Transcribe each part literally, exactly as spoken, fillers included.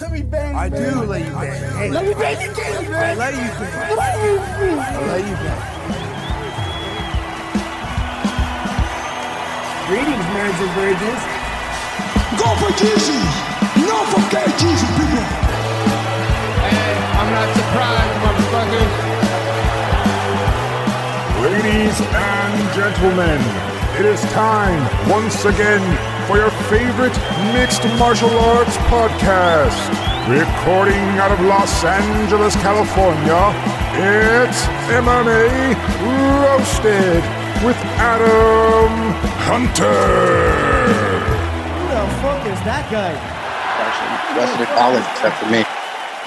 Let me bang you, I man. do let you bang. Hey. Let me bang you, James, man. I let you bang. Let you bang. I let you bang. Greetings, marriage and virgins. Go for Jesus. No for Jesus, people. Hey, I'm not surprised, motherfucker. Ladies and gentlemen, it is time once again for your favorite mixed martial arts podcast. Recording out of Los Angeles, California, it's M M A Roasted with Adam Hunter. Who the fuck is that guy? Western college, except for me.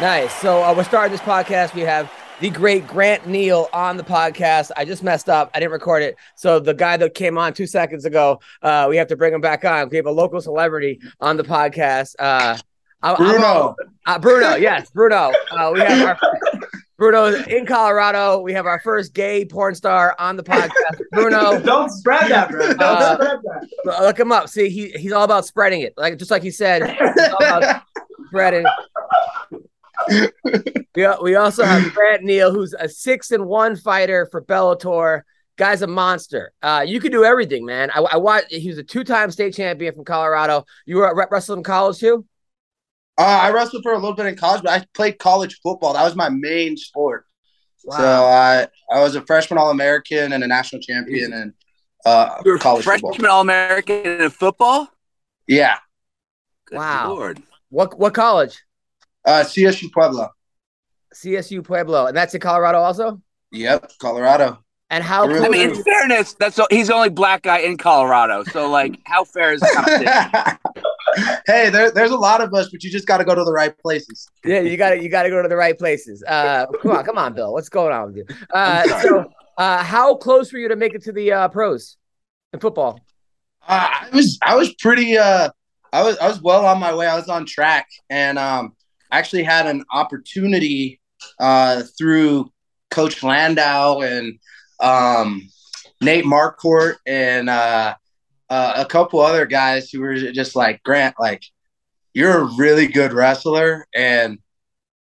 Nice. So uh, we're starting this podcast. We have the great Grant Neal on the podcast. I just messed up. I didn't record it. So the guy that came on two seconds ago, uh, we have to bring him back on. We have a local celebrity on the podcast. Uh, I, Bruno. I, uh, Bruno, yes, Bruno. Uh, we have our, Bruno's in Colorado. We have our first gay porn star on the podcast. Bruno. Don't spread that, bro. Don't uh, spread that. Look him up. See, he he's all about spreading it. Like just like he said, he's all about spreading. we, we also have Grant Neal, who's a six and one fighter for Bellator. Guy's a monster. Uh, you can do everything, man. I, I watched. He was a two time state champion from Colorado. You were wrestling in college too? Uh, I wrestled for a little bit in college, but I played college football. That was my main sport. Wow. So I I was a freshman All American and a national champion in uh, You're college freshman football. Freshman All American in football? Yeah. Good wow. Lord. What what college? Uh, C S U Pueblo. C S U Pueblo. And that's in Colorado also? Yep, Colorado. And how I mean, in fairness, that's all, he's the only black guy in Colorado. So, like, how fair is that? Hey, there, there's a lot of us, but you just got to go to the right places. Yeah, you got to you got to go to the right places. Uh, come on, come on, Bill. What's going on with you? Uh, so, uh, how close were you to make it to the uh, pros in football? Uh, I was I was pretty uh, I was I was well on my way. I was on track, and um. I actually had an opportunity uh, through Coach Landau and um, Nate Marquardt and uh, uh, a couple other guys who were just like, Grant, like, you're a really good wrestler. And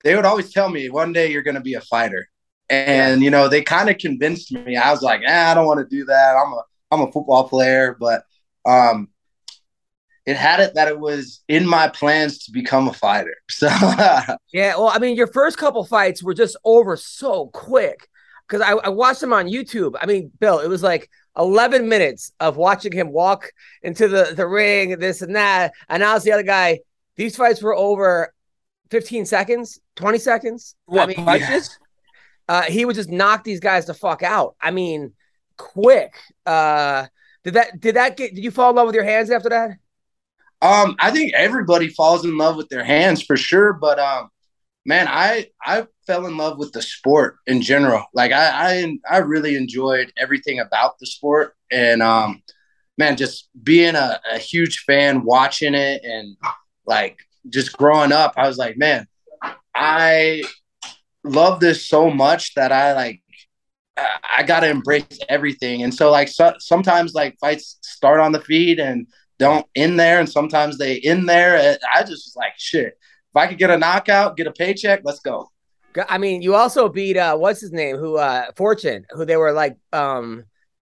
they would always tell me, one day you're going to be a fighter. And, you know, they kind of convinced me. I was like, eh, I don't want to do that. I'm a I'm a football player. But um it had it that it was in my plans to become a fighter. So yeah, well, I mean, your first couple fights were just over so quick because I, I watched them on YouTube. I mean, Bill, it was like eleven minutes of watching him walk into the, the ring, this and that. And now it's the other guy. These fights were over fifteen seconds, twenty seconds. What, I mean, yeah. just, uh, he would just knock these guys the fuck out. I mean, quick. Uh, did that? Did that get? Did you fall in love with your hands after that? Um, I think everybody falls in love with their hands for sure. But, um, man, I, I fell in love with the sport in general. Like I, I, I really enjoyed everything about the sport and, um, man, just being a, a huge fan, watching it and like just growing up, I was like, man, I love this so much that I like, I, I gotta embrace everything. And so like, so, sometimes like fights start on the feet and don't end there, and sometimes they end there. I just was like, shit, if I could get a knockout, get a paycheck, let's go. I mean, you also beat uh what's his name who uh Fortune, who they were like um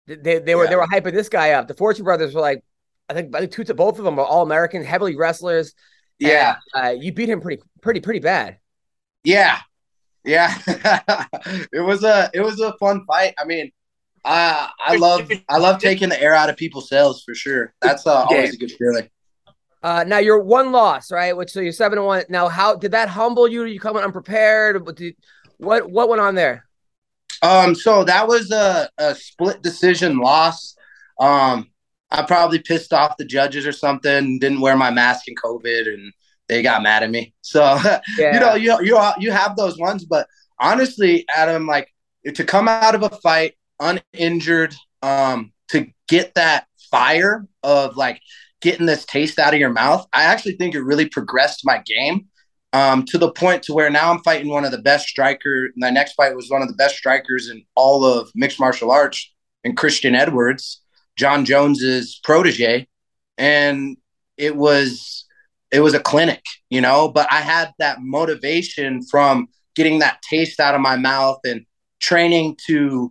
they they were yeah. they were hyping this guy up. The Fortune brothers were like, I think two to both of them are all American, heavily wrestlers. Yeah. And, uh, you beat him pretty pretty pretty bad. Yeah. Yeah. It was a it was a fun fight. I mean, Uh, I love I love taking the air out of people's sails for sure. That's uh, always a good feeling. Uh, now you're one loss, right? Which so you're seven and one. Now, how did that humble you? You come unprepared. Did, what what went on there? Um, so that was a, a split decision loss. Um, I probably pissed off the judges or something. Didn't wear my mask in COVID, and they got mad at me. So yeah. you know you you you have those ones, but honestly, Adam, like to come out of a fight uninjured, um, to get that fire of like getting this taste out of your mouth. I actually think it really progressed my game um, to the point to where now I'm fighting one of the best strikers. My next fight was one of the best strikers in all of mixed martial arts and Christian Edwards, John Jones's protege. And it was it was a clinic, you know, but I had that motivation from getting that taste out of my mouth and training to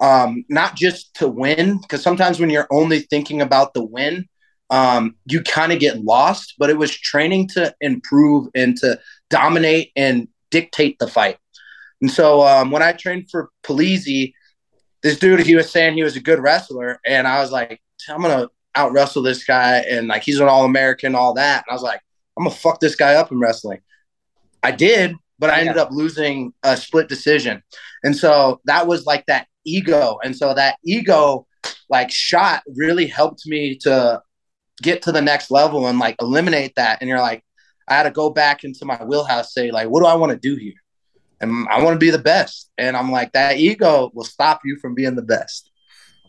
um, not just to win, because sometimes when you're only thinking about the win, um, you kind of get lost, but it was training to improve and to dominate and dictate the fight. And so um, when I trained for Polizzi, this dude, he was saying he was a good wrestler, and I was like, I'm going to out wrestle this guy, and like he's an All-American, all that. And I was like, I'm going to fuck this guy up in wrestling. I did, but I yeah. ended up losing a split decision. And so that was like that ego. And so that ego like shot really helped me to get to the next level and like eliminate that. And you're like, I had to go back into my wheelhouse, say like, what do I want to do here? And I want to be the best. And I'm like, that ego will stop you from being the best.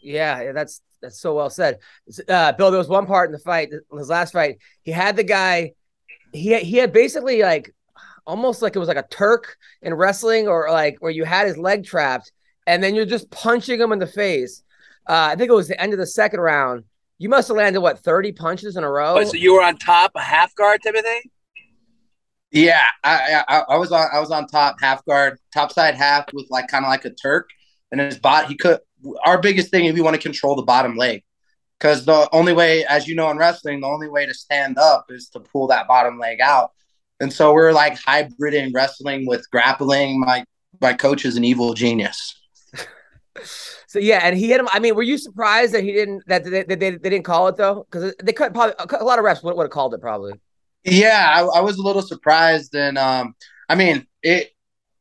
Yeah, that's that's so well said. Uh, Bill, there was one part in the fight, his last fight, he had the guy, he, he had basically like almost like it was like a Turk in wrestling, or like where you had his leg trapped and then you're just punching him in the face. Uh, I think it was the end of the second round. You must have landed, what, thirty punches in a row? Wait, so you were on top, a half guard type of thing? Yeah, I, I I was on I was on top, half guard, top side half with like kind of like a Turk, and his bot. He could. Our biggest thing is we want to control the bottom leg, because the only way, as you know in wrestling, the only way to stand up is to pull that bottom leg out. And so we're like hybriding wrestling with grappling. My my coach is an evil genius. So yeah, and he hit him. I mean, were you surprised that he didn't that they they, they didn't call it though? Because they could probably a lot of refs would have called it probably. Yeah, I, I was a little surprised, and um, I mean, it,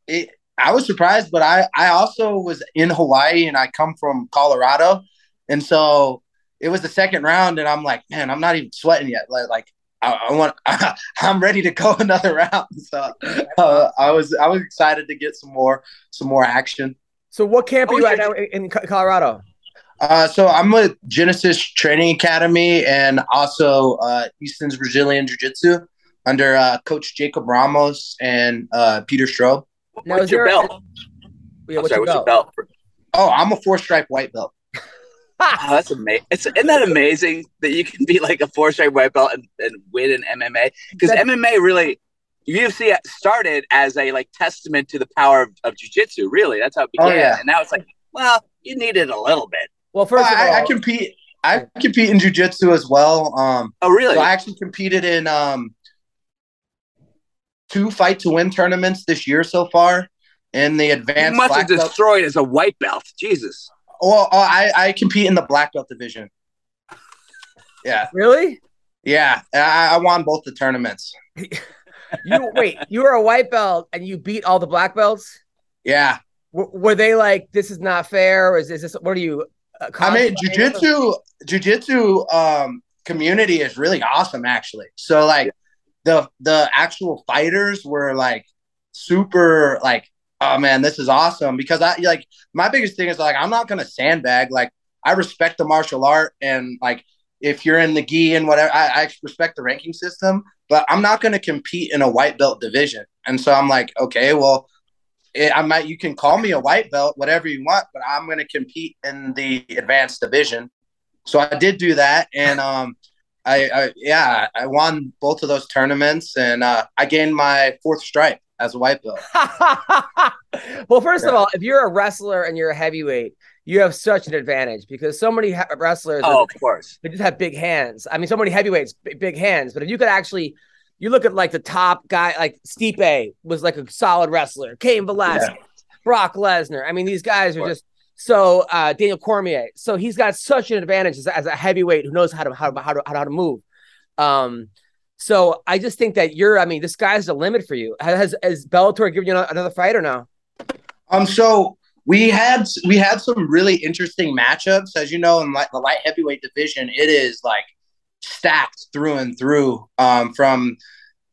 it. I was surprised, but I, I also was in Hawaii, and I come from Colorado, and so it was the second round, and I'm like, man, I'm not even sweating yet. Like, like I, I want, I, I'm ready to go another round. So uh, I was, I was excited to get some more, some more action. So what camp oh, are you at now in Colorado? Uh, so I'm with Genesis Training Academy and also uh, Easton's Brazilian Jiu-Jitsu under uh, Coach Jacob Ramos and uh, Peter Strobe. Now, what's your belt? A... Yeah, what's, sorry, your, what's belt? your belt? Oh, I'm a four-stripe white belt. Oh, that's amazing! Isn't that amazing that you can be like a four-stripe white belt and, and win in M M A? Because that... M M A really, U F C started as a like testament to the power of, of Jiu-Jitsu. Really, that's how it began. Oh, yeah. And now it's like, well, you need it a little bit. Well, first of all, I, I compete. I compete in jiu-jitsu as well. Um, oh, really? So I actually competed in um, two fight to win tournaments this year so far. In the advanced, you must have destroyed belt. As a white belt. Jesus. Well, oh, I, I compete in the black belt division. Yeah. Really? Yeah, I, I won both the tournaments. you wait. You were a white belt and you beat all the black belts. Yeah. W were they like, this is not fair? Or is, is this? What are you? I mean, jujitsu, jujitsu um, community is really awesome, actually. So, like, the the actual fighters were like super, like, oh man, this is awesome. Because I like my biggest thing is like I'm not gonna sandbag. Like, I respect the martial art, and like if you're in the gi and whatever, I, I respect the ranking system. But I'm not gonna compete in a white belt division. And so I'm like, okay, well. It, I might, you can call me a white belt, whatever you want, but I'm going to compete in the advanced division. So I did do that. And, um, I, I, yeah, I won both of those tournaments, and, uh, I gained my fourth stripe as a white belt. Well, first yeah. of all, if you're a wrestler and you're a heavyweight, you have such an advantage, because so many wrestlers, oh, are, of course, they just have big hands. I mean, so many heavyweights, big hands, but if you could actually, you look at like the top guy, like Stipe was like a solid wrestler. Cain Velasquez, yeah. Brock Lesnar. I mean, these guys are just so uh, Daniel Cormier. So he's got such an advantage as, as a heavyweight who knows how to how to how to, how to move. Um, so I just think that you're. I mean, the sky's the limit for you. Has has Bellator given you another fight or no? Um. So we had we had some really interesting matchups, as you know, in like the light heavyweight division. It is like. Stacked through and through, um, from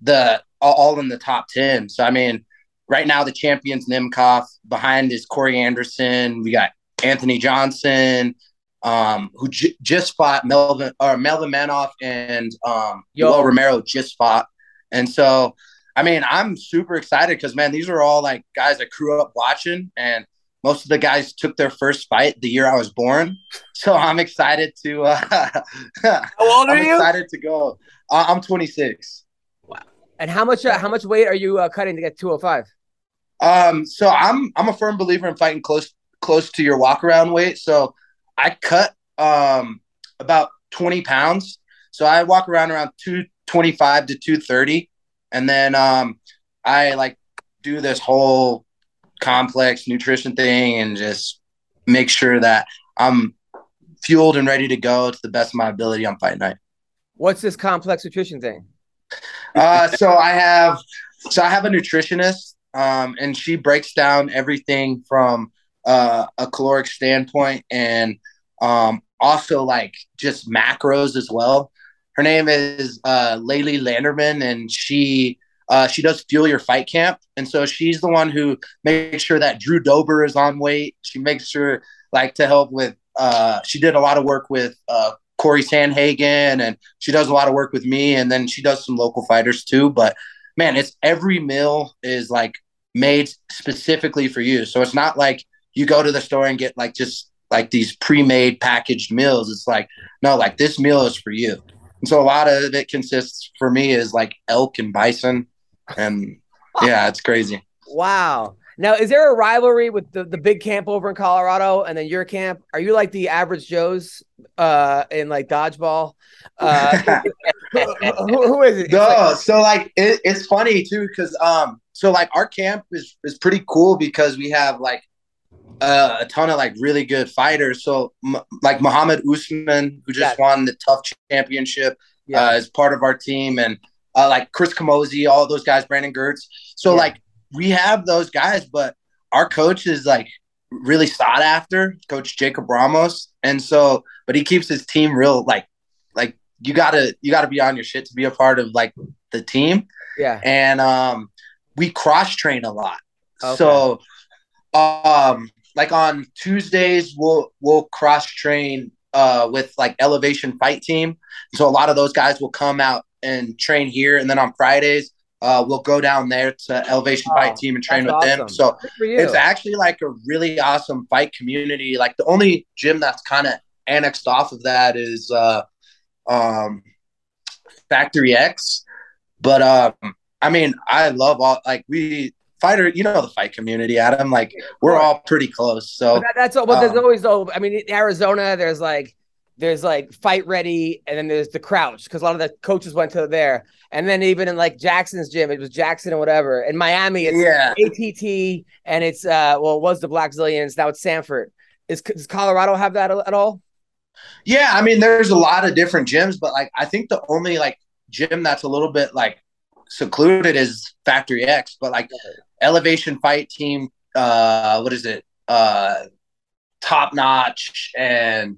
the all in the top ten. So I mean, right now the champion's Nemkov. Behind is Corey Anderson. We got Anthony Johnson, um, who j just fought Melvin or Melvin Manhoef, and um, Will Romero just fought. And so, I mean, I'm super excited because man, these are all like guys I grew up watching, and most of the guys took their first fight the year I was born. So I'm excited to uh, – How old are I'm you? I'm excited to go. Uh, I'm twenty-six. And how much uh, how much weight are you uh, cutting to get two oh five? Um, so I'm I'm a firm believer in fighting close close to your walk around weight. So I cut um, about twenty pounds. So I walk around around two twenty-five to two thirty, and then um, I like do this whole complex nutrition thing and just make sure that I'm fueled and ready to go to the best of my ability on fight night. What's this complex nutrition thing? uh, so I have, so I have a nutritionist, um, and she breaks down everything from uh, a caloric standpoint and um, also like just macros as well. Her name is uh, Laylee Landerman, and she uh, she does Fuel Your Fight Camp, and so she's the one who makes sure that Drew Dober is on weight. She makes sure like to help with. Uh, she did a lot of work with uh, Corey Sandhagen, and she does a lot of work with me, and then she does some local fighters too. But man, it's every meal is like made specifically for you, so it's not like you go to the store and get like just like these pre-made packaged meals. It's like no, like this meal is for you. And so a lot of it consists for me is like elk and bison, and yeah, it's crazy. Wow. Now, is there a rivalry with the, the big camp over in Colorado and then your camp? Are you like the average Joes uh, in like dodgeball? Uh, who, who is it? No, like so like it, it's funny too because um, so like our camp is is pretty cool because we have like uh, a ton of like really good fighters. So m like Muhammad Usman, who just yeah. won the Tough Championship, yeah. uh, is part of our team, and uh, like Chris Camozzi, all those guys, Brandon Gertz. So yeah. like. We have those guys, but our coach is like really sought after, Coach Jacob Ramos, and so, but he keeps his team real, like, like you gotta you gotta be on your shit to be a part of like the team. Yeah, and um, we cross train a lot. Okay. So, um, like on Tuesdays we'll we'll cross train uh with like Elevation Fight Team. So a lot of those guys will come out and train here, and then on Fridays. Uh, we'll go down there to Elevation oh, Fight Team and train with awesome. them. So it's actually like a really awesome fight community. Like the only gym that's kind of annexed off of that is uh, um, Factory X. But um, I mean, I love all like we fighter. You know the fight community, Adam. Like we're all pretty close. So that, that's all. But um, there's always though. I mean, in Arizona, there's like. There's like Fight Ready, and then there's the Crouch because a lot of the coaches went to there. And then even in like Jackson's gym, it was Jackson and whatever. In Miami, it's yeah. A T T, and it's uh, well, it was the Black Zillions. Now it's Sanford. Is does Colorado have that at all? Yeah, I mean, there's a lot of different gyms, but like I think the only like gym that's a little bit like secluded is Factory X. But like Elevation Fight Team, uh, what is it? Uh, Top Notch and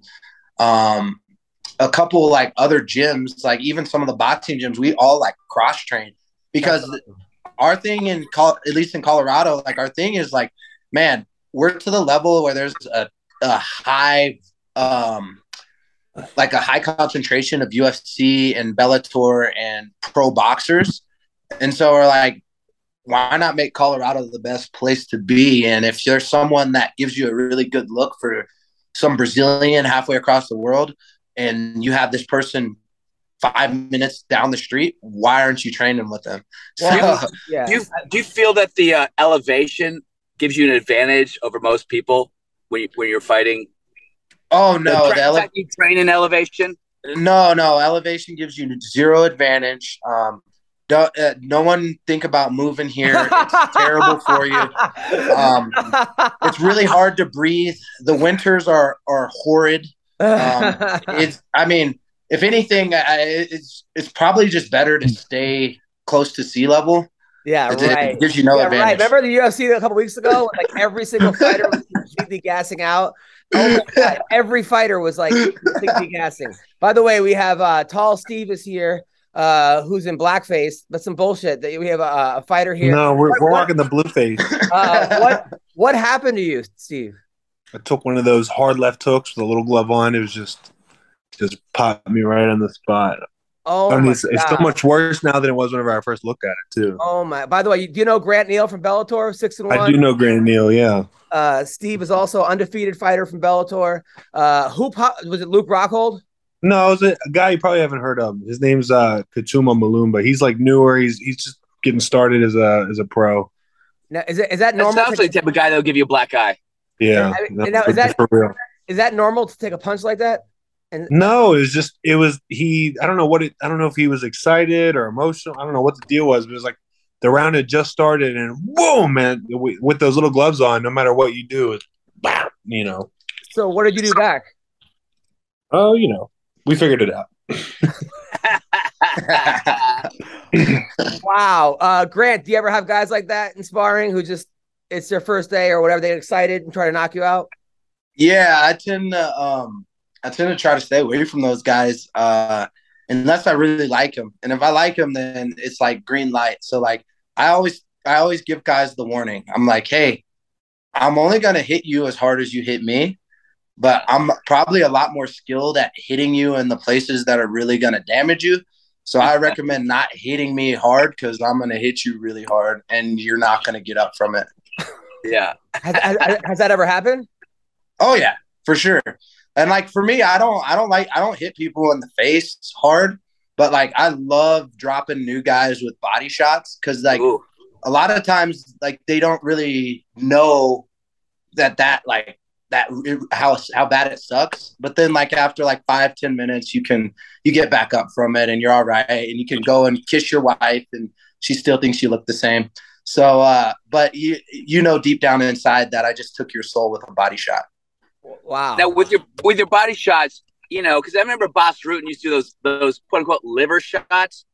um a couple like other gyms, like even some of the bot team gyms, we all like cross train because awesome. our thing in Col at least in Colorado, like our thing is like, man, we're to the level where there's a, a high um like a high concentration of U F C and Bellator and pro boxers, and so we're like, why not make Colorado the best place to be? And if there's someone that gives you a really good look for some Brazilian halfway across the world, and you have this person five minutes down the street, why aren't you training with them? Well, so, yeah. do, you, do you feel that the uh, elevation gives you an advantage over most people when, you, when you're fighting? Oh, no. The the you train in elevation? No, no. Elevation gives you zero advantage. Um, don't, uh, no one think about moving here. It's terrible for you. Um, it's really hard to breathe. The winters are are horrid. Um, it's. I mean, if anything, I, it's it's probably just better to stay close to sea level. Yeah, it, right. It gives you no yeah, advantage. Right. Remember the U F C a couple weeks ago? Like every single fighter was completely gassing out. Oh my God, every fighter was like completely gassing. By the way, we have uh, Tall Steve is here. Uh, who's in blackface? But some bullshit that we have a, a fighter here. No, we're, we're walking the blue face. Uh, what what happened to you, Steve? I took one of those hard left hooks with a little glove on. It was just just popped me right on the spot. Oh, I mean, my it's, God. It's so much worse now than it was whenever I first looked at it, too. Oh my! By the way, do you know Grant Neal from Bellator, six and one? I do know Grant Neal. Yeah. Uh, Steve is also undefeated fighter from Bellator. Uh, who was it? Luke Rockhold. No, it was a guy you probably haven't heard of. His name's uh, Khatuma Malumba. He's like newer. He's he's just getting started as a as a pro. Now, is, it, is that normal? That sounds to, like the type of guy that'll give you a black eye. Yeah. I mean, now, is that for real. Is that normal to take a punch like that? And no, it was just it was he. I don't know what it. I don't know if he was excited or emotional. I don't know what the deal was, but it was like the round had just started, and whoa, man! With those little gloves on, no matter what you do, it's you know. So what did you do back? Oh, uh, you know. We figured it out. Wow. Uh, Grant, do you ever have guys like that in sparring who just, it's their first day or whatever, they get excited and try to knock you out? Yeah, I tend to, um, I tend to try to stay away from those guys uh, unless I really like them. And if I like them, then it's like green light. So like, I always, I always give guys the warning. I'm like, hey, I'm only going to hit you as hard as you hit me. But I'm probably a lot more skilled at hitting you in the places that are really going to damage you. So I recommend not hitting me hard because I'm going to hit you really hard and you're not going to get up from it. Yeah. has, has, has that ever happened? Oh, yeah, for sure. And like for me, I don't I don't like I don't hit people in the face hard. But like I love dropping new guys with body shots because like Ooh. a lot of times like they don't really know that that like. That how how bad it sucks, but then like after like five ten minutes, you can you get back up from it and you're all right, and you can go and kiss your wife, and she still thinks you look the same. So, uh, but you you know deep down inside that I just took your soul with a body shot. Wow. Now with your with your body shots, you know, because I remember Boss Rutan used to do those those quote unquote liver shots.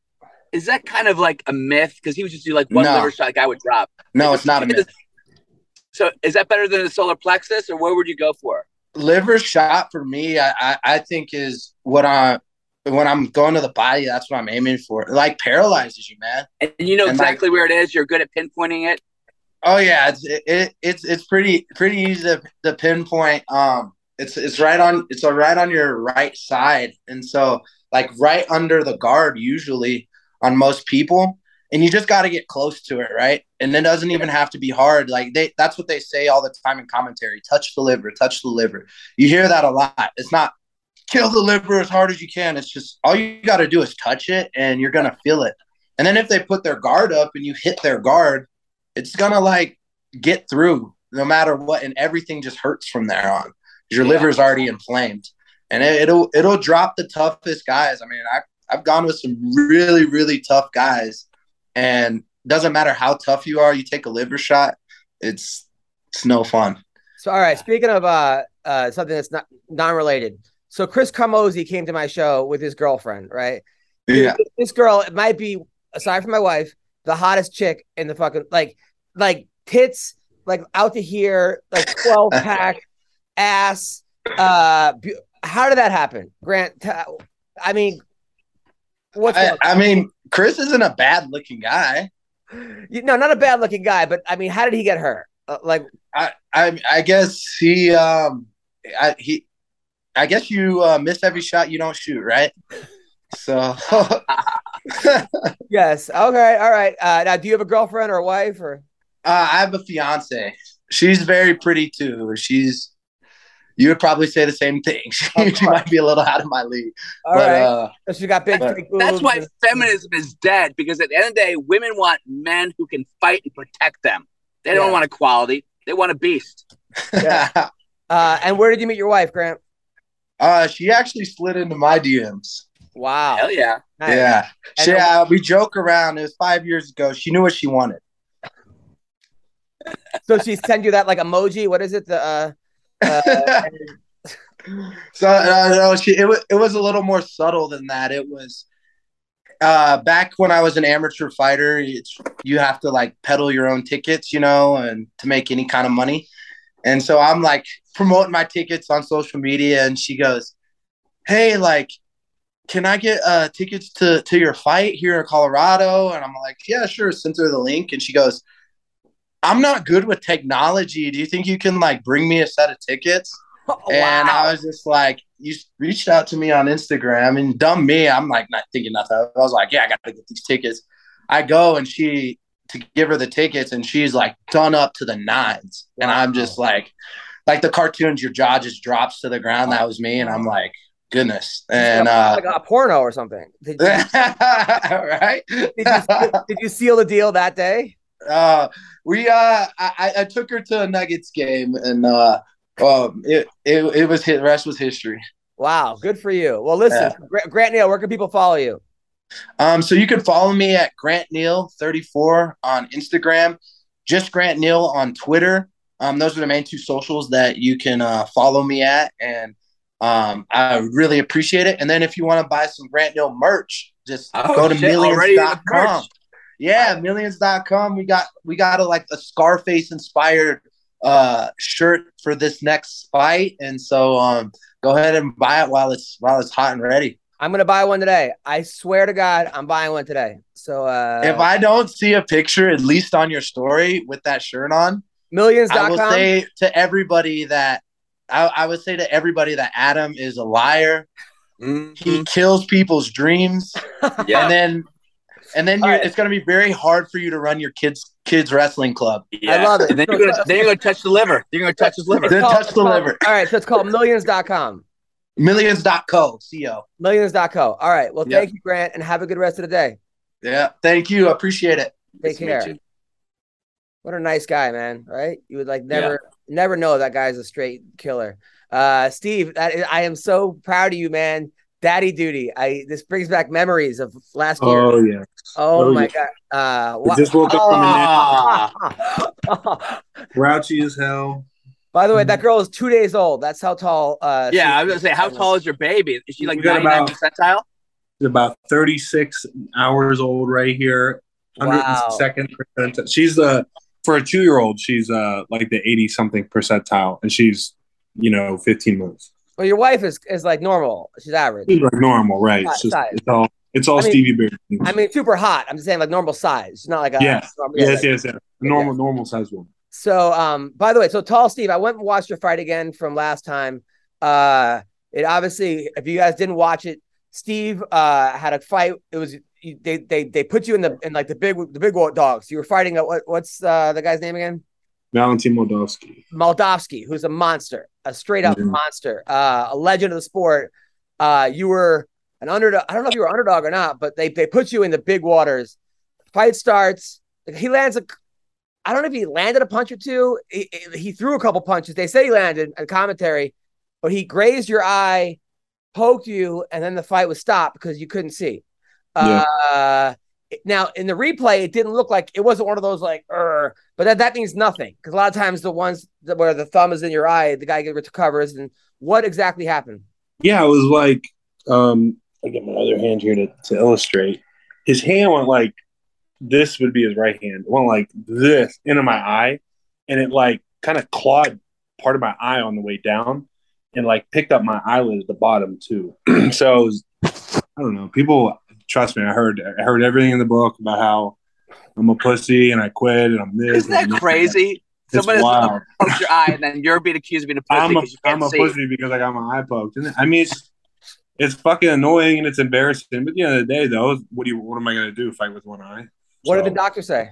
Is that kind of like a myth? Because he would just do like one no. liver shot, a guy would drop. No, like, it's not a myth. So is that better than the solar plexus, or where would you go for? Liver shot for me, I, I, I think is what I when I'm going to the body. That's what I'm aiming for. It, like paralyzes you, man. And you know and exactly like, where it is. You're good at pinpointing it. Oh yeah, it's it, it, it's it's pretty pretty easy to, to pinpoint. Um, it's it's right on it's right on your right side, and so like right under the guard usually on most people. And you just got to get close to it, right? And it doesn't even have to be hard. Like they, that's what they say all the time in commentary. Touch the liver, touch the liver. You hear that a lot. It's not kill the liver as hard as you can. It's just all you got to do is touch it and you're going to feel it. And then if they put their guard up and you hit their guard, it's going to like get through no matter what. And everything just hurts from there on. Your yeah. liver's already inflamed. And it, it'll it'll drop the toughest guys. I mean, I, I've gone with some really, really tough guys. And doesn't matter how tough you are, you take a liver shot, it's it's no fun. So, all right, speaking of uh, uh, something that's not non-related. So Chris Carmosi came to my show with his girlfriend, right? Yeah. This girl, it might be, aside from my wife, the hottest chick in the fucking, like, like tits, like out to here, like twelve-pack, ass. Uh, bu- how did that happen? Grant, t- I mean, what's I, I mean, Chris isn't a bad looking guy. You, no, not a bad looking guy, but I mean, how did he get her? Uh, like, I, I, I guess he, um, I, he, I guess you uh, miss every shot you don't shoot, right? So, yes. Okay. All right. Uh, now, do you have a girlfriend or a wife? Or uh, I have a fiance. She's very pretty too. She's. You would probably say the same thing. She, oh, she might be a little out of my league. All but, right. Uh, she got big, but, big that's why feminism is dead, because at the end of the day, women want men who can fight and protect them. They yeah. don't want equality. They want a beast. Yeah. uh, and where did you meet your wife, Grant? Uh, she actually slid into my D Ms. Wow. Hell yeah. Nice. Yeah. She, uh, we joke around. It was five years ago. She knew what she wanted. So she sent you that like emoji. What is it? The uh... Uh, so uh, no, she, it, was, it was a little more subtle than that. It was uh, back when I was an amateur fighter, it's, you have to like peddle your own tickets, you know, and to make any kind of money. And so I'm like promoting my tickets on social media, and she goes, hey, like, can I get uh, tickets to, to your fight here in Colorado? And I'm like, yeah, sure. Send her the link. And she goes, I'm not good with technology. Do you think you can like bring me a set of tickets? Oh, and wow. I was just like, you reached out to me on Instagram, and dumb me, I'm like not thinking nothing. I was like, yeah, I got to get these tickets. I go and she to give her the tickets, and she's like done up to the nines. Wow. And I'm just like, like the cartoons, your jaw just drops to the ground. That was me. And I'm like, goodness. And uh, like a porno or something. Did you, right? Did you, did you seal the deal that day? Uh, we uh, I, I took her to a Nuggets game, and uh, um, it it it was hit. Rest was history. Wow, good for you. Well, listen, yeah. Grant Neal, where can people follow you? Um, so you can follow me at Grant Neal thirty-four on Instagram, just Grant Neal on Twitter. Um, those are the main two socials that you can uh, follow me at, and um, I really appreciate it. And then if you want to buy some Grant Neal merch, just oh, go to shit, millions dot com. Yeah, wow. millions dot com. We got we got a, like a Scarface inspired uh, shirt for this next fight, and so um, go ahead and buy it while it's while it's hot and ready. I'm gonna buy one today. I swear to God, I'm buying one today. So uh, if I don't see a picture, at least on your story with that shirt on, millions dot com. I will say to everybody that I, I would say to everybody that Adam is a liar. Mm-hmm. He kills people's dreams, yeah. and then. And then right. it's going to be very hard for you to run your kids' kids wrestling club. Yeah. I love it. And then you're going to touch the liver. You're going to touch his liver. Then touch the called, liver. All right. So it's called millions dot com. Millions dot co. C O. Millions dot co. All right. Well, yep. Thank you, Grant, and have a good rest of the day. Yeah. Thank you. I appreciate it. Take nice care. What a nice guy, man. Right? You would like never, yeah. never know that guy's a straight killer. Uh, Steve, that is, I am so proud of you, man. Daddy duty. I this brings back memories of last year. Oh yeah. Oh, oh my yeah. God. Uh, wow. Just woke up oh. from the grouchy as hell. By the way, that girl is two days old. That's how tall. Uh, yeah, I was gonna say, how tall is your baby? Is she like ninety-nine percentile? She's about thirty-six hours old right here. one hundred second percentile. She's uh for a two-year-old. She's uh like the eighty-something percentile, and she's you know fifteen months. Well, your wife is, is like normal. She's average. She's like normal, right? It's, just, it's all it's all I mean, Stevie Bear. I mean, super hot. I'm just saying, like normal size. It's not like a yeah. normal, yes, like, yes, yes, normal, yeah. normal size woman. So, um, by the way, so tall Steve, I went and watched your fight again from last time. Uh, it obviously, if you guys didn't watch it, Steve uh had a fight. It was they they they put you in the in like the big the big dogs. You were fighting a, what what's uh, the guy's name again? Valentin Moldovsky. Moldovsky, who's a monster, a straight-up yeah. monster, uh, a legend of the sport. Uh, you were an underdog. I don't know if you were an underdog or not, but they they put you in the big waters. Fight starts. He lands a – I don't know if he landed a punch or two. He, he threw a couple punches. They said he landed a commentary, but he grazed your eye, poked you, and then the fight was stopped because you couldn't see. Yeah. Uh, now, in the replay, it didn't look like – it wasn't one of those like – but that, that means nothing because a lot of times the ones that where the thumb is in your eye, the guy gets covers. And what exactly happened? Yeah, it was like um, I get my other hand here to, to illustrate. His hand went like this would be his right hand. It went like this into my eye, and it like kind of clawed part of my eye on the way down, and like picked up my eyelid at the bottom too. So it was, I don't know. People trust me. I heard I heard everything in the book about how I'm a pussy and I quit and I'm this. Isn't that crazy? Somebody's gonna poke your eye and then you're being accused of being a pussy. I'm a, you can't I'm a pussy because I got my eye poked. And I mean, it's, it's fucking annoying and it's embarrassing. But at the end of the day, though, what do you? What am I gonna do? Fight with one eye? What so, did the doctor say?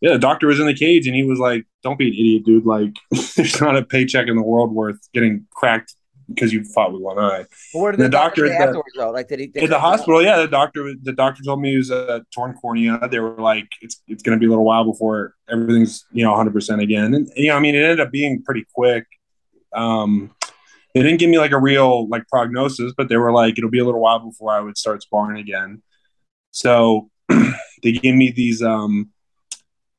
Yeah, the doctor was in the cage and he was like, "Don't be an idiot, dude. Like, there's not a paycheck in the world worth getting cracked because you fought with one eye." Well, what did the, the doctor, doctor say afterwards, though? Like, did he did at the hospital? Out? Yeah, the doctor. The doctor told me it was a torn cornea. They were like, "It's it's going to be a little while before everything's you know one hundred percent again." And you know, I mean, it ended up being pretty quick. Um, they didn't give me like a real like prognosis, but they were like, "It'll be a little while before I would start sparring again." So they gave me these. Um,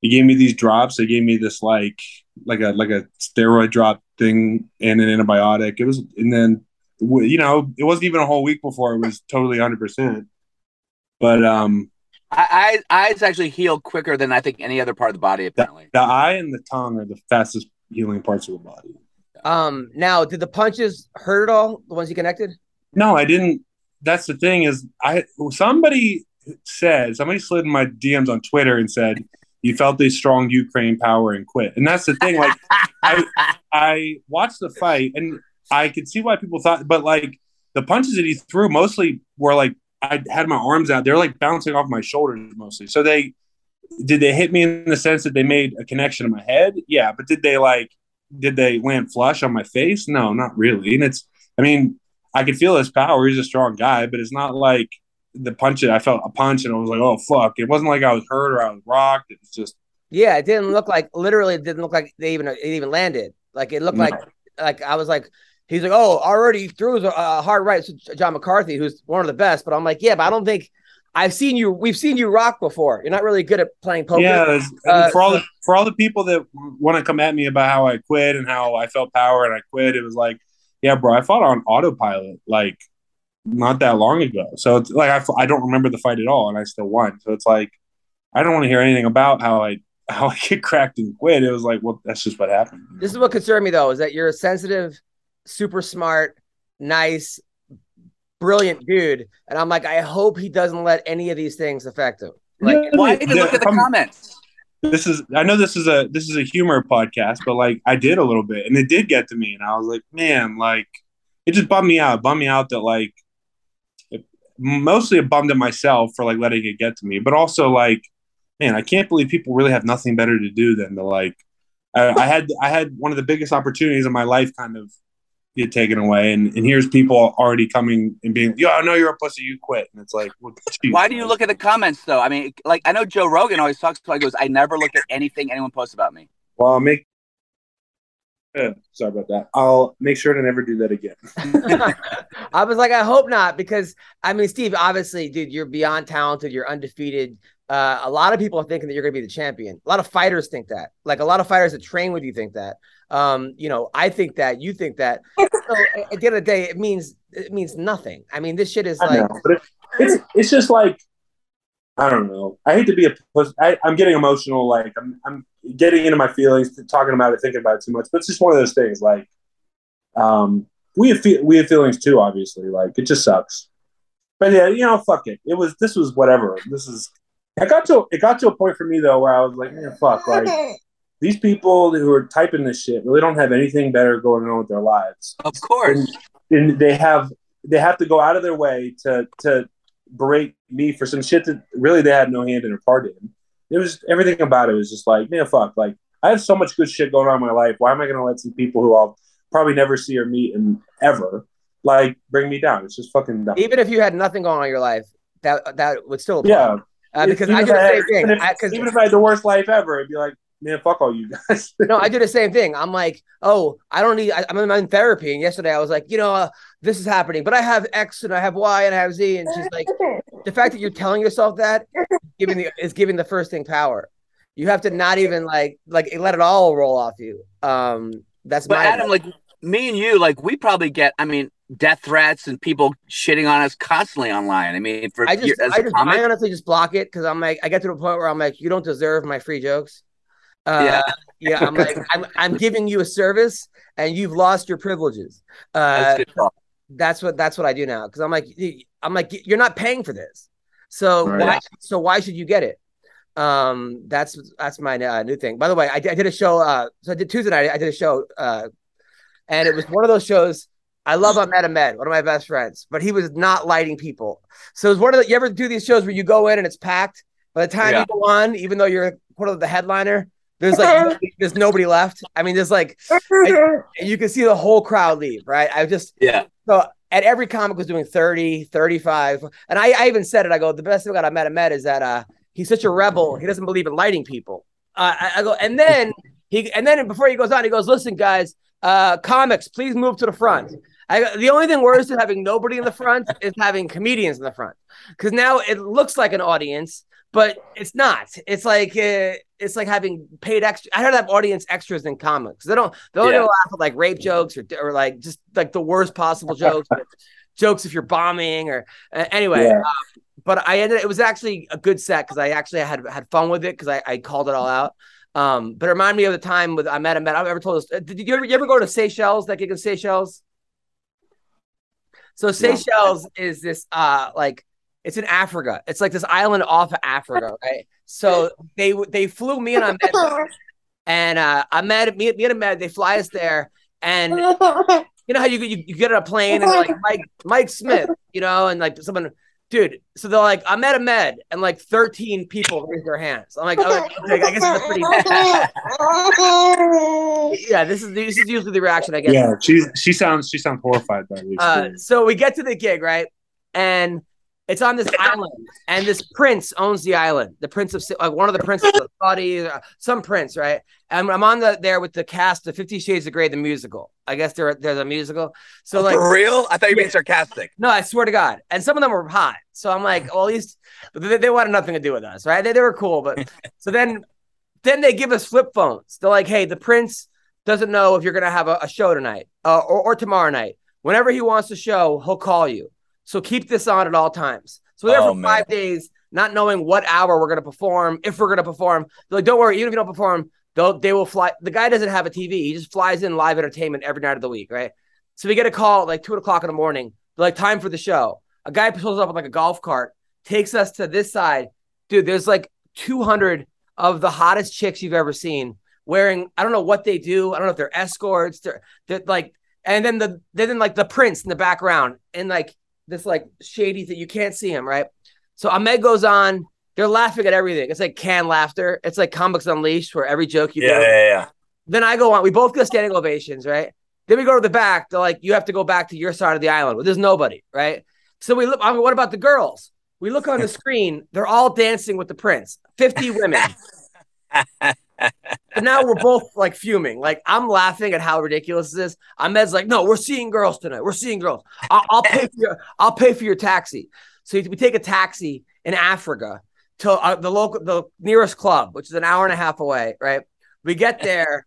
they gave me these drops. They gave me this like like a like a steroid drop thing and an antibiotic. It was, and then you know, it wasn't even a whole week before it was totally one hundred percent. But um, I, I eyes actually heal quicker than I think any other part of the body. Apparently, the, the eye and the tongue are the fastest healing parts of the body. Um, now, did the punches hurt at all? The ones you connected? No, I didn't. That's the thing is, I somebody said somebody slid in my D Ms on Twitter and said, "You felt the strong Ukraine power and quit." And that's the thing. Like I, I watched the fight and I could see why people thought, but like the punches that he threw mostly were like, I had my arms out. They're like bouncing off my shoulders mostly. So they, did they hit me in the sense that they made a connection in my head? Yeah. But did they like, did they land flush on my face? No, not really. And it's, I mean, I could feel his power. He's a strong guy, but it's not like the punch that I felt a punch and I was like, oh, fuck. It wasn't like I was hurt or I was rocked. It was just. Yeah, it didn't look like, literally it didn't look like they even, it even landed. Like it looked no. like, like I was like, he's like, oh, already threw a hard right to John McCarthy, who's one of the best. But I'm like, yeah, but I don't think I've seen you. We've seen you rock before. You're not really good at playing poker. Yeah, uh, for all the, for all the people that want to come at me about how I quit and how I felt power and I quit, it was like, yeah, bro, I fought on autopilot like not that long ago. So it's like I, I don't remember the fight at all, and I still won. So it's like I don't want to hear anything about how I how I get cracked and quit. It was like, well, that's just what happened. This is what concerned me though, is that you're a sensitive, super smart, nice, brilliant dude, and I'm like, I hope he doesn't let any of these things affect him. Like, yeah, why did you look at the I'm, comments? This is, I know this is a this is a humor podcast, but like, I did a little bit, and it did get to me, and I was like, man, like, it just bummed me out. It bummed me out that like, it, mostly it bummed at myself for like letting it get to me, but also like, man, I can't believe people really have nothing better to do than to like. I, I had I had one of the biggest opportunities in my life, kind of. Get taken away, and, and here's people already coming and being, yo, I know you're a pussy, you quit. And it's like, well, why do you look at the comments though? I mean, like, I know Joe Rogan always talks about, goes, I never look at anything anyone posts about me. Well, I'll make uh, sorry about that. I'll make sure to never do that again. I was like, I hope not, because I mean, Steve, obviously, dude, you're beyond talented, you're undefeated. Uh, a lot of people are thinking that you're gonna be the champion. A lot of fighters think that. Like a lot of fighters that train with you think that. Um, you know, I think that, you think that. So at the end of the day, it means it means nothing. I mean, this shit is like, I know, but it, it's it's just like, I don't know. I hate to be a pussy. I, I'm getting emotional. Like I'm I'm getting into my feelings, talking about it, thinking about it too much. But it's just one of those things. Like, um, we have fe we have feelings too. Obviously, like it just sucks. But yeah, you know, fuck it. It was this was whatever. This is. I got to it got to a point for me though where I was like, man, fuck, like. These people who are typing this shit really don't have anything better going on with their lives. Of course. And, and they have they have to go out of their way to to berate me for some shit that really they had no hand in or part in. It was everything about it was just like, man, fuck. Like I have so much good shit going on in my life. Why am I gonna let some people who I'll probably never see or meet and ever like bring me down? It's just fucking dumb. Even if you had nothing going on in your life, that that would still apply. Yeah. Uh, because even I do the same thing. Even if, even if I had the worst life ever, it'd be like, man, fuck all you guys. No, I do the same thing. I'm like, oh, I don't need, I, I'm in therapy. And yesterday I was like, you know, uh, this is happening, but I have X and I have Y and I have Z. And she's like, the fact that you're telling yourself that giving the, is giving the first thing power. You have to not even like, like let it all roll off you. Um, that's but my Adam, like me and you, like we probably get, I mean, death threats and people shitting on us constantly online. I mean, for I just, as I, just I honestly just block it. Cause I'm like, I get to the point where I'm like, you don't deserve my free jokes. Uh, yeah, yeah. I'm like, I'm, I'm giving you a service, and you've lost your privileges. Uh, that's, that's what that's what I do now because I'm like, I'm like, you're not paying for this, so right. why, so why should you get it? Um, that's that's my uh, new thing. By the way, I, I did a show. Uh, so I did Tuesday night. I did a show, uh, and it was one of those shows. I love Ahmed Ahmed, one of my best friends, but he was not lighting people. So it was one of the, you ever do these shows where you go in and it's packed by the time yeah. you go on, even though you're part of the headliner. There's like nobody, there's nobody left. I mean, there's like I, you can see the whole crowd leave, right? I just yeah. So at every comic was doing thirty, thirty-five, and I, I even said it. I go, the best thing that I met him at is that uh, he's such a rebel. He doesn't believe in lighting people. Uh, I, I go, and then he, and then before he goes on, he goes, listen, guys, uh, comics, please move to the front. I, the only thing worse than having nobody in the front is having comedians in the front because now it looks like an audience. But it's not. It's like uh, it's like having paid extra. I heard have audience extras in comics. They don't. They only yeah. laugh at like rape jokes or or like just like the worst possible jokes. Jokes if you're bombing or uh, anyway. Yeah. Um, but I ended. It was actually a good set because I actually had had fun with it because I, I called it all out. Um, but it reminded me of the time with Ahmed Ahmed. I've ever told us. Did you ever you ever go to Seychelles? That gig in Seychelles. So Seychelles yeah. is this uh like. It's in Africa. It's like this island off of Africa, right? So they they flew me and Ahmed, and uh, Ahmed, me, me and Ahmed, they fly us there, and you know how you you, you get on a plane and like Mike Mike Smith, you know, and like someone dude, so they're like, I'm at a med, and like thirteen people raise their hands. I'm like, I'm like okay, I guess that's pretty bad. Yeah, this is this is usually the reaction I get. Yeah, she's she sounds she sounds horrified by the experience. Uh, so we get to the gig, right? And it's on this island, and this prince owns the island. The prince of like one of the princes of Saudi, some prince, right? And I'm on the there with the cast of Fifty Shades of Grey, the musical. I guess there there's a musical. So like for real? I thought you meant sarcastic. No, I swear to God. And some of them were hot. So I'm like, well, at least they, they wanted nothing to do with us, right? They they were cool, but so then then they give us flip phones. They're like, hey, the prince doesn't know if you're gonna have a, a show tonight uh, or or tomorrow night. Whenever he wants a show, he'll call you. So keep this on at all times. So we're there oh, for five man. days, not knowing what hour we're going to perform, if we're going to perform. They're like, don't worry, even if you don't perform, they'll, they will fly. The guy doesn't have a T V. He just flies in live entertainment every night of the week, right? So we get a call at like two o'clock in the morning. They're like, time for the show. A guy pulls up with like a golf cart, takes us to this side. Dude, there's like two hundred of the hottest chicks you've ever seen wearing, I don't know what they do. I don't know if they're escorts. They're, they're like, and then the then like the prince in the background and like, this like shady that you can't see him, right? So Ahmed goes on. They're laughing at everything. It's like canned laughter. It's like Comics Unleashed, where every joke you yeah, do. Yeah, yeah. Then I go on. We both get standing ovations, right? Then we go to the back. They're like, you have to go back to your side of the island. Well, there's nobody, right? So we look. I mean, what about the girls? We look on the screen. They're all dancing with the prince. Fifty women. And now we're both like fuming. Like I'm laughing at how ridiculous this is. Ahmed's like, no, we're seeing girls tonight. We're seeing girls. I'll, I'll pay for your. I'll pay for your taxi. So we take a taxi in Africa to uh, the local, the nearest club, which is an hour and a half away. Right. We get there.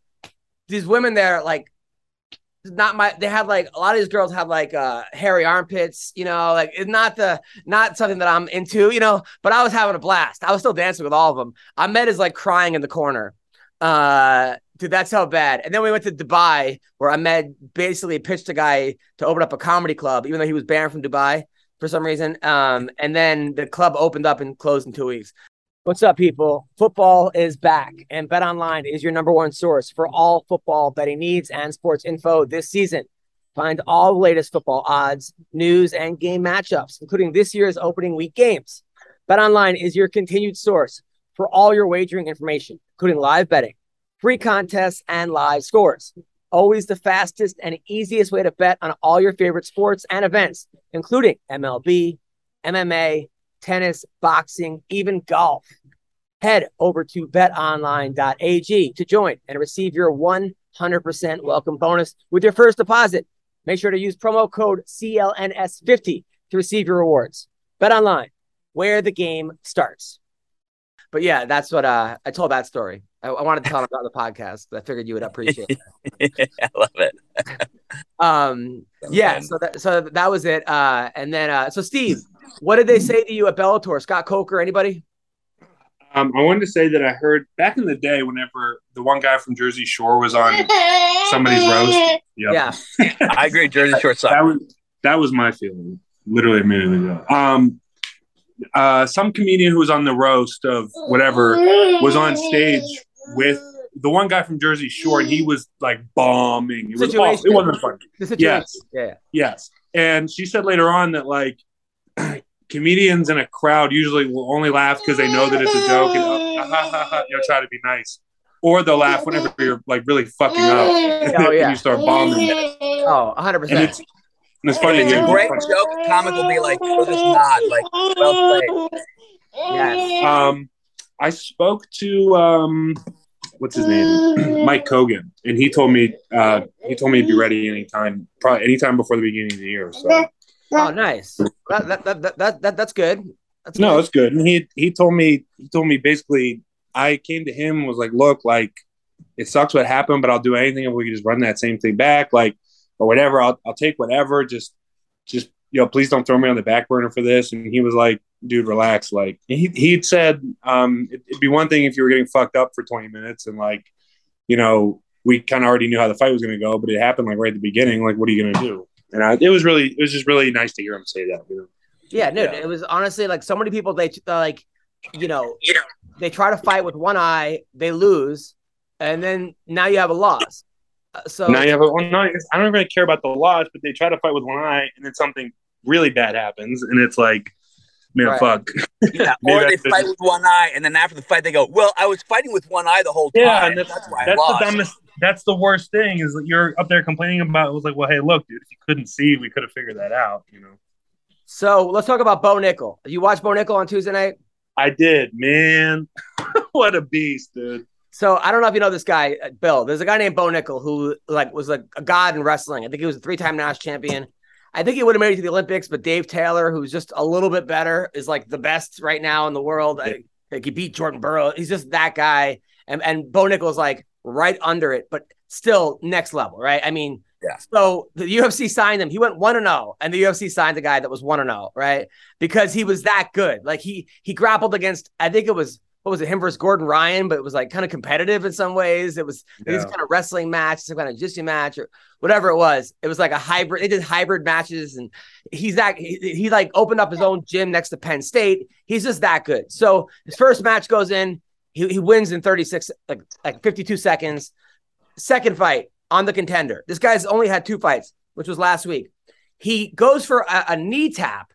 These women there, like, not my. They have like a lot of these girls have like uh, hairy armpits. You know, like it's not the not something that I'm into. You know, but I was having a blast. I was still dancing with all of them. Ahmed is like crying in the corner. Uh, dude, that's how bad. And then we went to Dubai, where Ahmed basically pitched a guy to open up a comedy club, even though he was banned from Dubai for some reason. Um, and then the club opened up and closed in two weeks. What's up, people? Football is back, and BetOnline is your number one source for all football betting needs and sports info this season. Find all the latest football odds, news, and game matchups, including this year's opening week games. BetOnline is your continued source for all your wagering information, including live betting, free contests, and live scores. Always the fastest and easiest way to bet on all your favorite sports and events, including M L B, M M A, tennis, boxing, even golf. Head over to bet online dot a g to join and receive your one hundred percent welcome bonus with your first deposit. Make sure to use promo code C L N S fifty to receive your rewards. BetOnline, where the game starts. But yeah, that's what uh, I told that story. I, I wanted to tell it about the podcast, but I figured you would appreciate it. I love it. um, yeah, fun. so that so that was it. Uh, and then, uh, so Steve, what did they say to you at Bellator? Scott Coker, anybody? Um, I wanted to say that I heard back in the day, whenever the one guy from Jersey Shore was on somebody's roast. Yep. Yeah, I agree. Jersey Shore sucked. That was, that was my feeling, literally a minute ago. Um, Uh, some comedian who was on the roast of whatever was on stage with the one guy from Jersey Shore, and he was like bombing. It, was awful. It wasn't funny. Yes. Yeah. Yes. And she said later on that like comedians in a crowd usually will only laugh because they know that it's a joke and oh, ha, ha, ha, ha, you know, try to be nice. Or they'll laugh whenever you're like really fucking up and oh, yeah. you start bombing. Oh, one hundred percent. And it's, And it's funny. If it's a great funny. joke, the comic will be like, "Oh, this nod, like well played." Yes. Um, I spoke to um, what's his name, Mike Kogan, and he told me uh, he told me to be ready anytime, probably anytime before the beginning of the year. So. Oh, nice. That that that that, that that's good. That's no, it's good. good. And he he told me he told me basically, I came to him and was like, "Look, like it sucks what happened, but I'll do anything if we can just run that same thing back." Like. Or whatever, I'll I'll take whatever. Just, just you know, please don't throw me on the back burner for this. And he was like, "Dude, relax." Like he he'd said, um, it, it'd be one thing if you were getting fucked up for twenty minutes, and like, you know, we kind of already knew how the fight was going to go, but it happened like right at the beginning. Like, what are you going to do? And I, it was really, it was just really nice to hear him say that. You know? Yeah, no, yeah. it was honestly like so many people they uh, like, you know, yeah. they try to fight with one eye, they lose, and then now you have a loss. So now you have a, well, not, I don't really care about the loss, but they try to fight with one eye, and then something really bad happens, and it's like, you know, right. fuck. Yeah, or they fight just... with one eye, and then after the fight, they go, well, I was fighting with one eye the whole time. Yeah, and that's, that's why that's I lost. The dumbest, that's the worst thing is that you're up there complaining about it. It was like, well, hey, look, dude, if you couldn't see, we could have figured that out, you know. So let's talk about Bo Nickel. You watched Bo Nickel on Tuesday night? I did, man. What a beast, dude. So I don't know if you know this guy, Bill. There's a guy named Bo Nickel who like was like a god in wrestling. I think he was a three-time national champion. I think he would have made it to the Olympics, but Dave Taylor, who's just a little bit better, is like the best right now in the world. Yeah. I, like he beat Jordan Burroughs. He's just that guy. And and Bo Nickel is like right under it, but still next level, right? I mean, yeah. So the U F C signed him. He went one and zero, and the U F C signed the guy that was one and zero, right? Because he was that good. Like he he grappled against, I think it was. What was it? Him versus Gordon Ryan, but it was like kind of competitive in some ways. It was yeah. these kind of wrestling match, some kind of jiu-jitsu match or whatever it was. It was like a hybrid. They did hybrid matches, and he's that he, he like opened up his own gym next to Penn State. He's just that good. So his first match goes in, he, he wins in thirty-six, like like fifty-two seconds. Second fight on the contender. This guy's only had two fights, which was last week. He goes for a, a knee tap,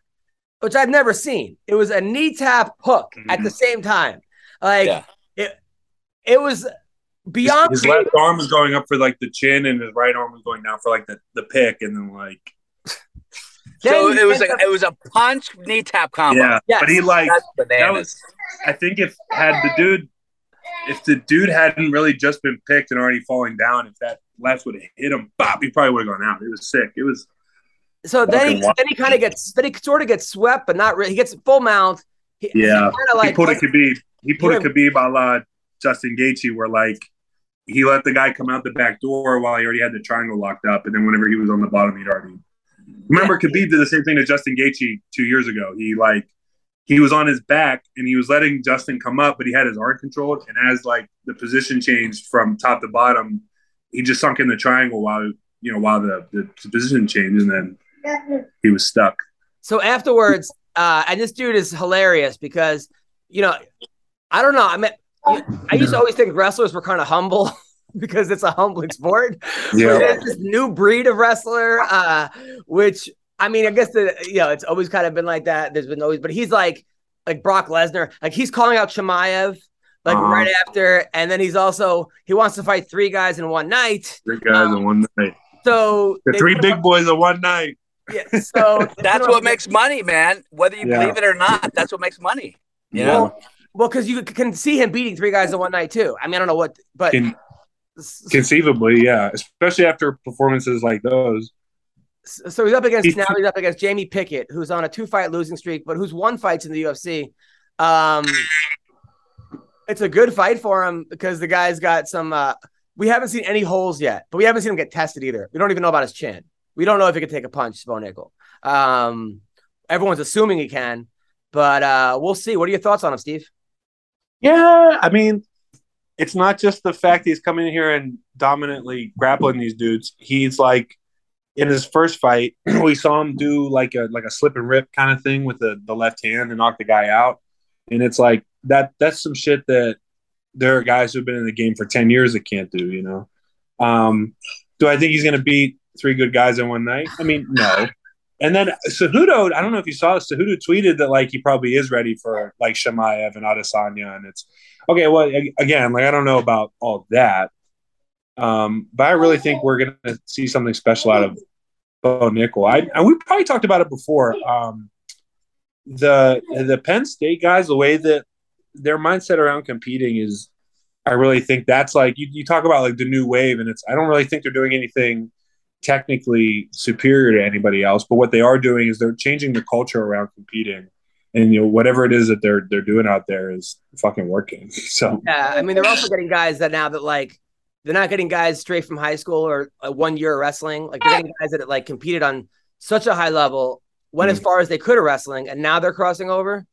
which I've never seen. It was a knee tap hook mm-hmm. at the same time. Like yeah. it, it was beyond. His, his left arm was going up for like the chin, and his right arm was going down for like the, the pick, and then like. So it was like it was a punch knee tap combo. Yeah, yes. But he like that was. I think if had the dude, if the dude hadn't really just been picked and already falling down, if that left would have hit him, bop, he probably would have gone out. It was sick. It was. So then he, then he kind of gets, then he sort of gets swept, but not really. He gets full mount. He, yeah, he, like, he put it to be. He put yeah. a Khabib a la Justin Gaethje where, like, he let the guy come out the back door while he already had the triangle locked up. And then whenever he was on the bottom, he'd already – remember, yeah. Khabib did the same thing to Justin Gaethje two years ago. He, like, he was on his back, and he was letting Justin come up, but he had his arm controlled. And as, like, the position changed from top to bottom, he just sunk in the triangle while, you know, while the, the position changed, and then he was stuck. So afterwards uh, – and this dude is hilarious because, you know – I don't know. I mean, I used to always think wrestlers were kind of humble because it's a humbling sport. Yeah. There's this new breed of wrestler, uh, which I mean, I guess the you know it's always kind of been like that. There's been always, but he's like like Brock Lesnar, like he's calling out Chimaev like uh-huh. right after, and then he's also he wants to fight three guys in one night. Three guys um, in one night. So the three big up, boys in one night. Yeah. So that's what makes money, man. Whether you yeah. believe it or not, that's what makes money. You well, know. Well, because you can see him beating three guys in one night, too. I mean, I don't know what, but. Con- conceivably, yeah. Especially after performances like those. So he's up against, he's- now he's up against Jamie Pickett, who's on a two-fight losing streak, but who's won fights in the U F C. Um, it's a good fight for him because the guy's got some, uh, we haven't seen any holes yet, but we haven't seen him get tested either. We don't even know about his chin. We don't know if he can take a punch, Bo Nickel. Um, everyone's assuming he can, but uh, we'll see. What are your thoughts on him, Steve? Yeah, I mean, it's not just the fact he's coming in here and dominantly grappling these dudes. He's like, in his first fight, we saw him do like a like a slip and rip kind of thing with the, the left hand and knock the guy out. And it's like, that that's some shit that there are guys who've been in the game for ten years that can't do, you know? Um, do I think he's going to beat three good guys in one night? I mean, no. And then Cejudo, I don't know if you saw this, Cejudo tweeted that, like, he probably is ready for, like, Chimaev and Adesanya. And it's, okay, well, again, like, I don't know about all that. Um, but I really think we're going to see something special out of Bo Nickel. I, I, we probably talked about it before. Um, the the Penn State guys, the way that their mindset around competing is, I really think that's, like, you, you talk about, like, the new wave. And it's, I don't really think they're doing anything technically superior to anybody else, but what they are doing is they're changing the culture around competing, and you know whatever it is that they're they're doing out there is fucking working. So yeah, I mean they're also getting guys that now that like they're not getting guys straight from high school or uh, one year of wrestling. Like they're getting guys that like competed on such a high level, went mm-hmm. as far as they could of wrestling, and now they're crossing over.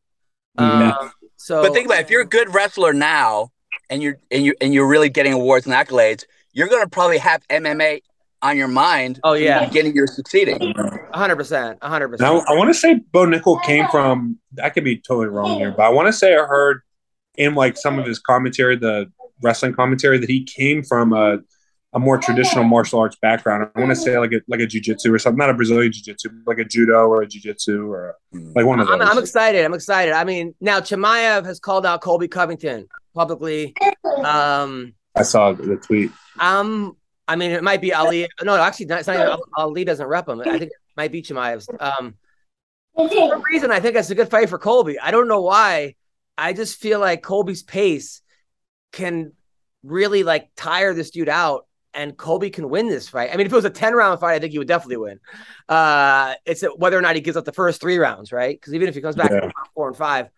Yeah. Um, so, but think about it, if you're a good wrestler now, and you're and you and you're really getting awards and accolades, you're gonna probably have M M A on your mind. Oh yeah, getting you're succeeding. one hundred percent, one hundred percent. Now, I want to say Bo Nickel came from. I could be totally wrong here, but I want to say I heard in like some of his commentary, the wrestling commentary, that he came from a a more traditional martial arts background. I want to say like a, like a jiu-jitsu or something, not a Brazilian jiu-jitsu, but like a judo or a jiu-jitsu or like one of those. I'm, I'm excited. I'm excited. I mean, now Chimaev has called out Colby Covington publicly. Um, I saw the tweet. Um, I mean, it might be Ali. No, actually, it's not even, Ali doesn't rep him. I think it might be Chimaev's. Um, for some reason, I think that's a good fight for Colby. I don't know why. I just feel like Colby's pace can really like tire this dude out. And Colby can win this fight. I mean, if it was a ten round fight, I think he would definitely win. Uh, it's whether or not he gives up the first three rounds, right? Because even if he comes back yeah. four and five.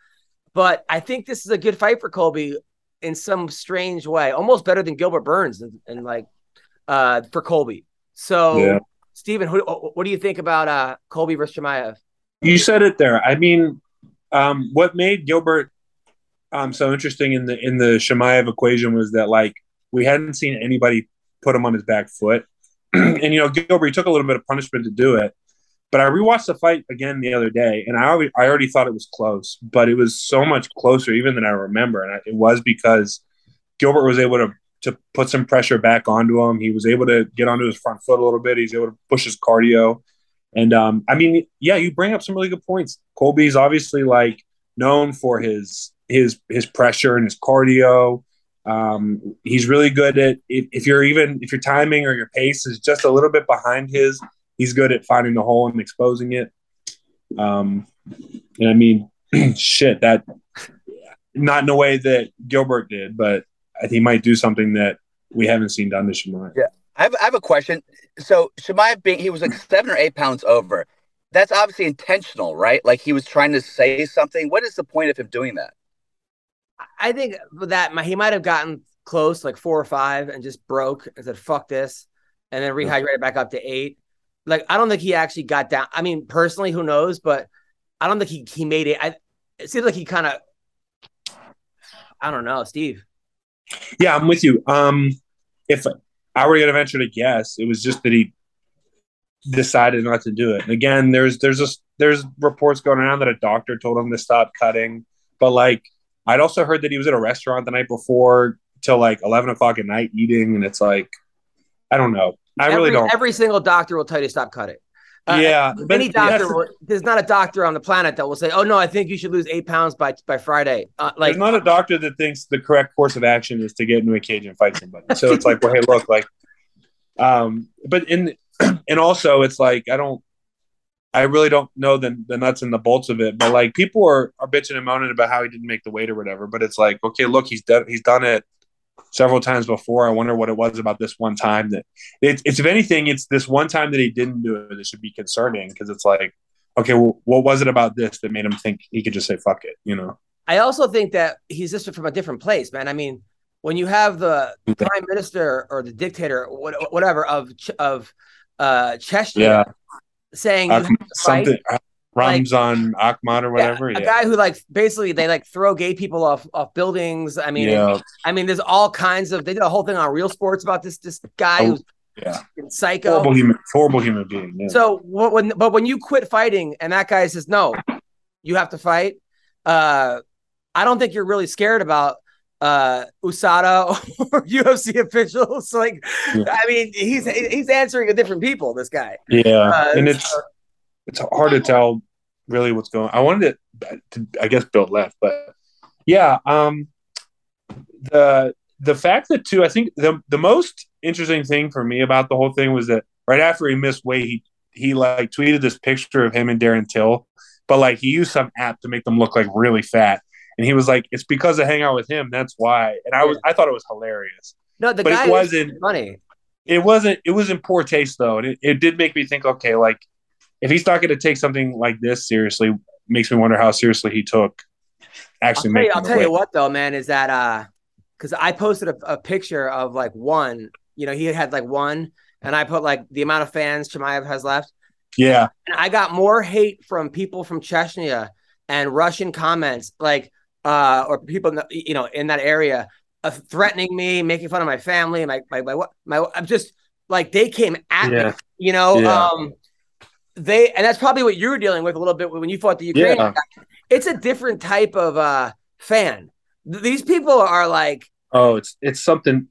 But I think this is a good fight for Colby in some strange way, almost better than Gilbert Burns and, and like uh, for Colby. So, yeah. Steven, who, what do you think about uh, Colby versus Chimaev? You said it there. I mean, um, what made Gilbert um, so interesting in the in the Chimaev equation was that like we hadn't seen anybody put him on his back foot. And, you know, Gilbert, he took a little bit of punishment to do it. But I rewatched the fight again the other day, and I already, I already thought it was close. But it was so much closer even than I remember. And I, it was because Gilbert was able to, to put some pressure back onto him. He was able to get onto his front foot a little bit. He's able to push his cardio. And, um, I mean, yeah, you bring up some really good points. Colby's obviously, like, known for his his his pressure and his cardio. Um, he's really good at if, if you're even if your timing or your pace is just a little bit behind his, he's good at finding the hole and exposing it. Um, and I mean, shit, that not in a way that Gilbert did, but he might do something that we haven't seen done to Chimaev. Yeah, I have, I have a question. So Chimaev being he was like seven or eight pounds over, that's obviously intentional, right? Like he was trying to say something. What is the point of him doing that? I think that he might have gotten close, like four or five, and just broke and said, fuck this, and then rehydrated back up to eight. Like, I don't think he actually got down. I mean, personally, who knows? But I don't think he, he made it. I, it seems like he kind of – I don't know, Steve. Yeah, I'm with you. Um, if I were going to venture to guess, it was just that he decided not to do it. And again, there's, there's, a, there's reports going around that a doctor told him to stop cutting. But, like, I'd also heard that he was at a restaurant the night before till like eleven o'clock at night eating. And it's like, I don't know. I every, really don't. Every single doctor will tell you to stop cutting. Uh, yeah. But any doctor, will, there's not a doctor on the planet that will say, oh no, I think you should lose eight pounds by, by Friday. Uh, like, there's not a doctor that thinks the correct course of action is to get into a cage and fight somebody. So it's like, well, hey, look, like, um, but in, and also it's like, I don't, I really don't know the, the nuts and the bolts of it, but like people are, are bitching and moaning about how he didn't make the weight or whatever. But it's like, okay, look, he's done he's done it several times before. I wonder what it was about this one time that it, it's if anything, it's this one time that he didn't do it that should be concerning because it's like, okay, well, what was it about this that made him think he could just say fuck it, you know? I also think that he's just from a different place, man. I mean, when you have the prime minister or the dictator, whatever of of uh, Chechnya. Yeah. Saying Ak- something Ramzan like, Ahmad or whatever, yeah, a yeah. guy who like basically they like throw gay people off off buildings. I mean, yeah. I mean, there's all kinds of. They did a whole thing on Real Sports about this this guy who's yeah. psycho, horrible human, horrible human being. Yeah. So when but when you quit fighting and that guy says no, you have to fight. Uh, I don't think you're really scared about uh U S A D A or U F C officials. Like, yeah. I mean, he's he's answering a different people, this guy. Yeah, uh, and it's so. It's hard to tell really what's going on. I wanted to, to I guess, Bill left, but yeah. Um, the the fact that, too, I think the, the most interesting thing for me about the whole thing was that right after he missed weight, he, he like, tweeted this picture of him and Darren Till, but, like, he used some app to make them look, like, really fat. And he was like, "It's because I hang out with him. That's why." And I was—I thought it was hilarious. No, the but guy it wasn't funny. It wasn't. It was in poor taste, though, and it, it did make me think. Okay, like if he's not going to take something like this seriously, makes me wonder how seriously he took. Actually, I'll tell, you, I'll tell you what, though, man, is that because uh, I posted a, a picture of like one. You know, he had like one, and I put like the amount of fans Chimaev has left. Yeah, and I got more hate from people from Chechnya and Russian comments like. Uh, or people, in the, you know, in that area, uh, threatening me, making fun of my family, my my my, my I'm just like they came at yeah. me, you know. Yeah. Um, they and that's probably what you were dealing with a little bit when you fought the Ukrainian yeah. guy. It's a different type of uh fan. Th- these people are like, oh, it's it's something,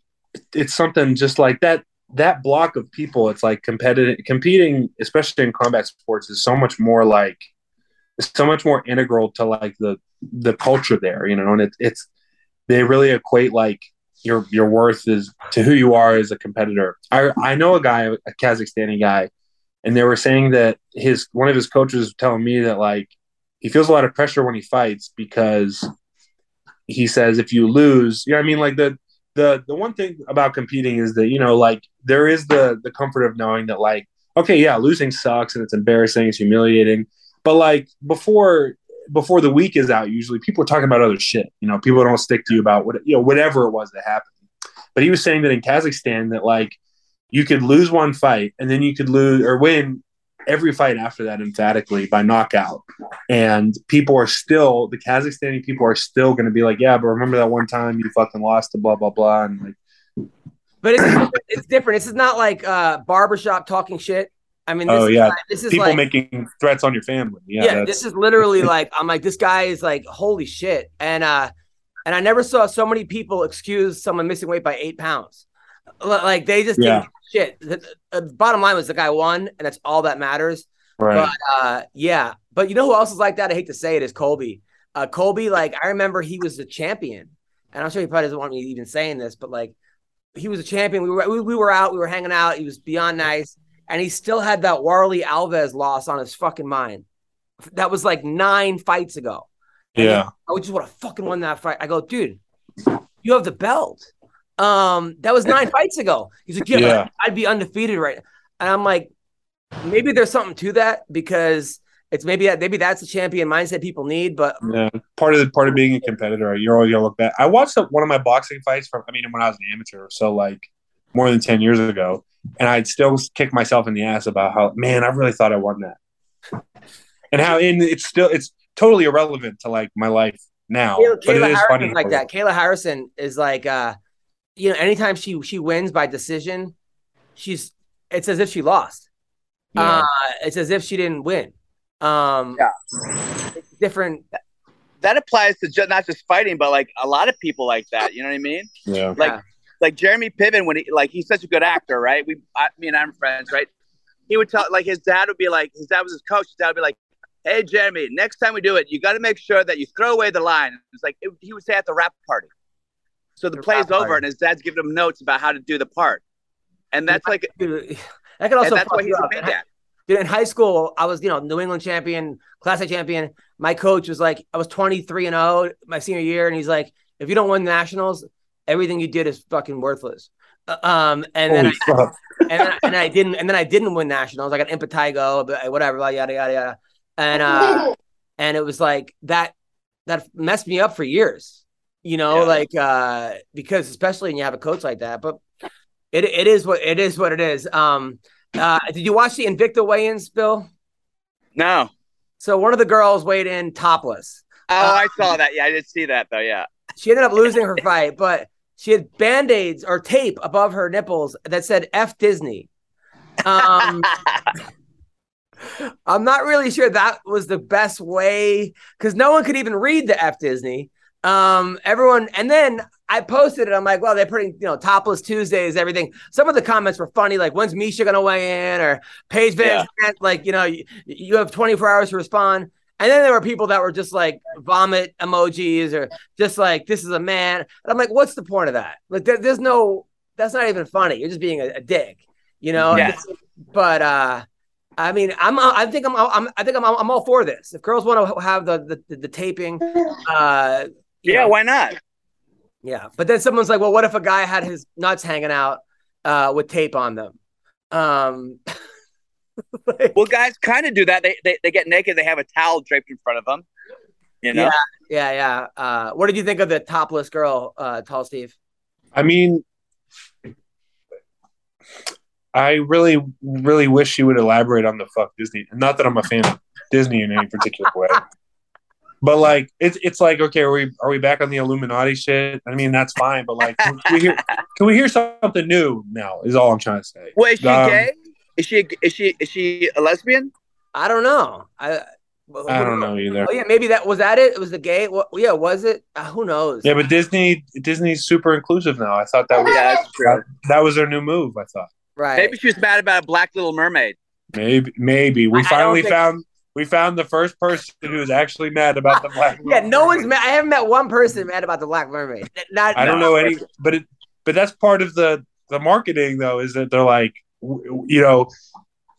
it's something just like that. that block of people, it's like competitive competing, especially in combat sports, is so much more like it's so much more integral to like the the culture there, you know. And it, it's they really equate like your your worth is to who you are as a competitor. I I know a guy, a Kazakhstani guy, and they were saying that his one of his coaches was telling me that like he feels a lot of pressure when he fights because he says if you lose, you know, I mean, like the. The the one thing about competing is that, you know, like there is the the comfort of knowing that like, okay, yeah, losing sucks and it's embarrassing, it's humiliating. But like before before the week is out, usually people are talking about other shit. You know, people don't stick to you about what, you know, whatever it was that happened. But he was saying that in Kazakhstan that like you could lose one fight and then you could lose or win every fight after that emphatically by knockout. And people are still, the Kazakhstani people are still going to be like, yeah, but remember that one time you fucking lost to blah, blah, blah. And like, but it's different. It's different. This is not like uh barbershop talking shit. I mean, this oh, is yeah. like, this is people like, making threats on your family. Yeah. yeah this is literally like, I'm like, this guy is like, holy shit. And, uh, and I never saw so many people excuse someone missing weight by eight pounds. Like they just yeah. didn't shit. The, the bottom line was the guy won, and that's all that matters. Right. But uh, yeah. But you know who else is like that? I hate to say it, is Colby. Uh, Colby, like I remember he was a champion, and I'm sure he probably doesn't want me even saying this, but like he was a champion. We were we, we were out, we were hanging out. He was beyond nice, and he still had that Warley Alves loss on his fucking mind. That was like nine fights ago. And yeah. I would just want to fucking win that fight. I go, dude, you have the belt. Um, that was nine fights ago. He's like, yeah, yeah. I'd be undefeated right now. And I'm like, maybe there's something to that because it's maybe that maybe that's the champion mindset people need. But yeah, part of the part of being a competitor, you're always gonna look back. I watched one of my boxing fights from, I mean, when I was an amateur, so like more than ten years ago, and I'd still kick myself in the ass about how, man, I really thought I won that, and how in it's still it's totally irrelevant to like my life now. Kayla, but Kayla it is Harrison funny like that. Kayla Harrison is like. Uh, You know, anytime she she wins by decision, she's it's as if she lost. Yeah. Uh, it's as if she didn't win. Um, yeah, it's different. That applies to ju- not just fighting, but like a lot of people like that. You know what I mean? Yeah. Like yeah. like Jeremy Piven when he like he's such a good actor, right? We I, me and I'm friends, right? He would tell like his dad would be like his dad was his coach. His dad would be like, "Hey Jeremy, next time we do it, you got to make sure that you throw away the line." It's like it, he would say at the rap party. So the play's over, and his dad's giving him notes about how to do the part, and that's like dude, that could also. That's what he's been at. Dude, in high school, I was you know New England champion, Class A champion. My coach was like, I was twenty-three and oh my senior year, and he's like, if you don't win nationals, everything you did is fucking worthless. Um, and then, I, and, then I, and I didn't, and then I didn't win nationals. I got impetigo, but whatever, yada yada yada, and uh, and it was like that that messed me up for years. You know, yeah. like uh, because especially when you have a coach like that, but it it is what it is what it is. Um, uh, did you watch the Invicta weigh-ins, Bill? No. So one of the girls weighed in topless. Oh, uh, I saw that. Yeah, I did see that though. Yeah. She ended up losing her fight, but she had band-aids or tape above her nipples that said "F Disney." Um, I'm not really sure that was the best way because no one could even read the "F Disney." Um, everyone, and then I posted it. I'm like, well, they're putting, you know, topless Tuesdays, everything. Some of the comments were funny, like, when's Misha gonna weigh in, or Paige Van, yeah. like, you know, you, you have twenty-four hours to respond. And then there were people that were just like vomit emojis, or just like, this is a man. And I'm like, what's the point of that? Like, there, there's no, that's not even funny. You're just being a, a dick, you know. Yeah. But uh, I mean, I'm, I think I'm, I'm, I think I'm, I'm all for this. If girls want to have the the, the taping, uh. Yeah, yeah, why not? Yeah, but then someone's like, well, what if a guy had his nuts hanging out uh, with tape on them? Um, like, well, guys kind of do that. They, they they get naked. They have a towel draped in front of them. You know? Yeah, yeah, yeah. Uh, what did you think of the topless girl, uh, Tall Steve? I mean, I really, really wish she would elaborate on the fuck Disney. Not that I'm a fan of Disney in any particular way. But like it's it's like, okay, are we are we back on the Illuminati shit? I mean, that's fine, but like can we hear can we hear something new now is all I'm trying to say. Well, is she um, gay? Is she is she is she a lesbian? I don't know. I well, I don't know either. Oh yeah, maybe that was that it? It was the gay? Well, yeah, was it? Uh, who knows? Yeah, but Disney Disney's super inclusive now. I thought that was yeah, that's true. That, that was their new move, I thought. Right. Maybe she was mad about a black Little Mermaid. Maybe, maybe we I, finally I think... found we found the first person who was actually mad about the black. yeah, Little no mermaid. one's mad. I haven't met one person mad about the black mermaid. Not, I don't know any, person. but it, but that's part of the the marketing though, is that they're like, you know,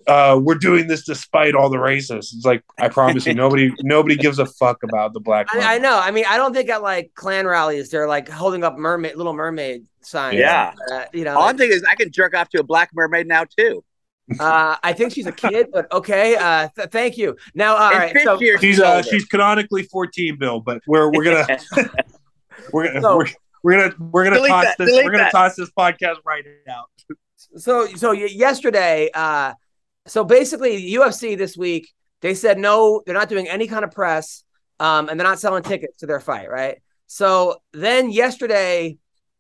uh, we're doing this despite all the racists. It's like, I promise you, nobody nobody gives a fuck about the black. I, I know. I mean, I don't think at like Klan rallies they're like holding up mermaid, Little Mermaid signs. Yeah, uh, you know. All I'm thinking is I can jerk off to a black mermaid now too. Uh, I think she's a kid, but okay. Uh, th- thank you. Now, all right, so she's uh, she's canonically fourteen, Bill, but we're we're gonna we're gonna so, we're, we're gonna we're gonna toss that, this we're gonna that. toss this podcast right out. So so yesterday, uh, so basically the U F C this week, they said no, they're not doing any kind of press, um, and they're not selling tickets to their fight, right? So then yesterday,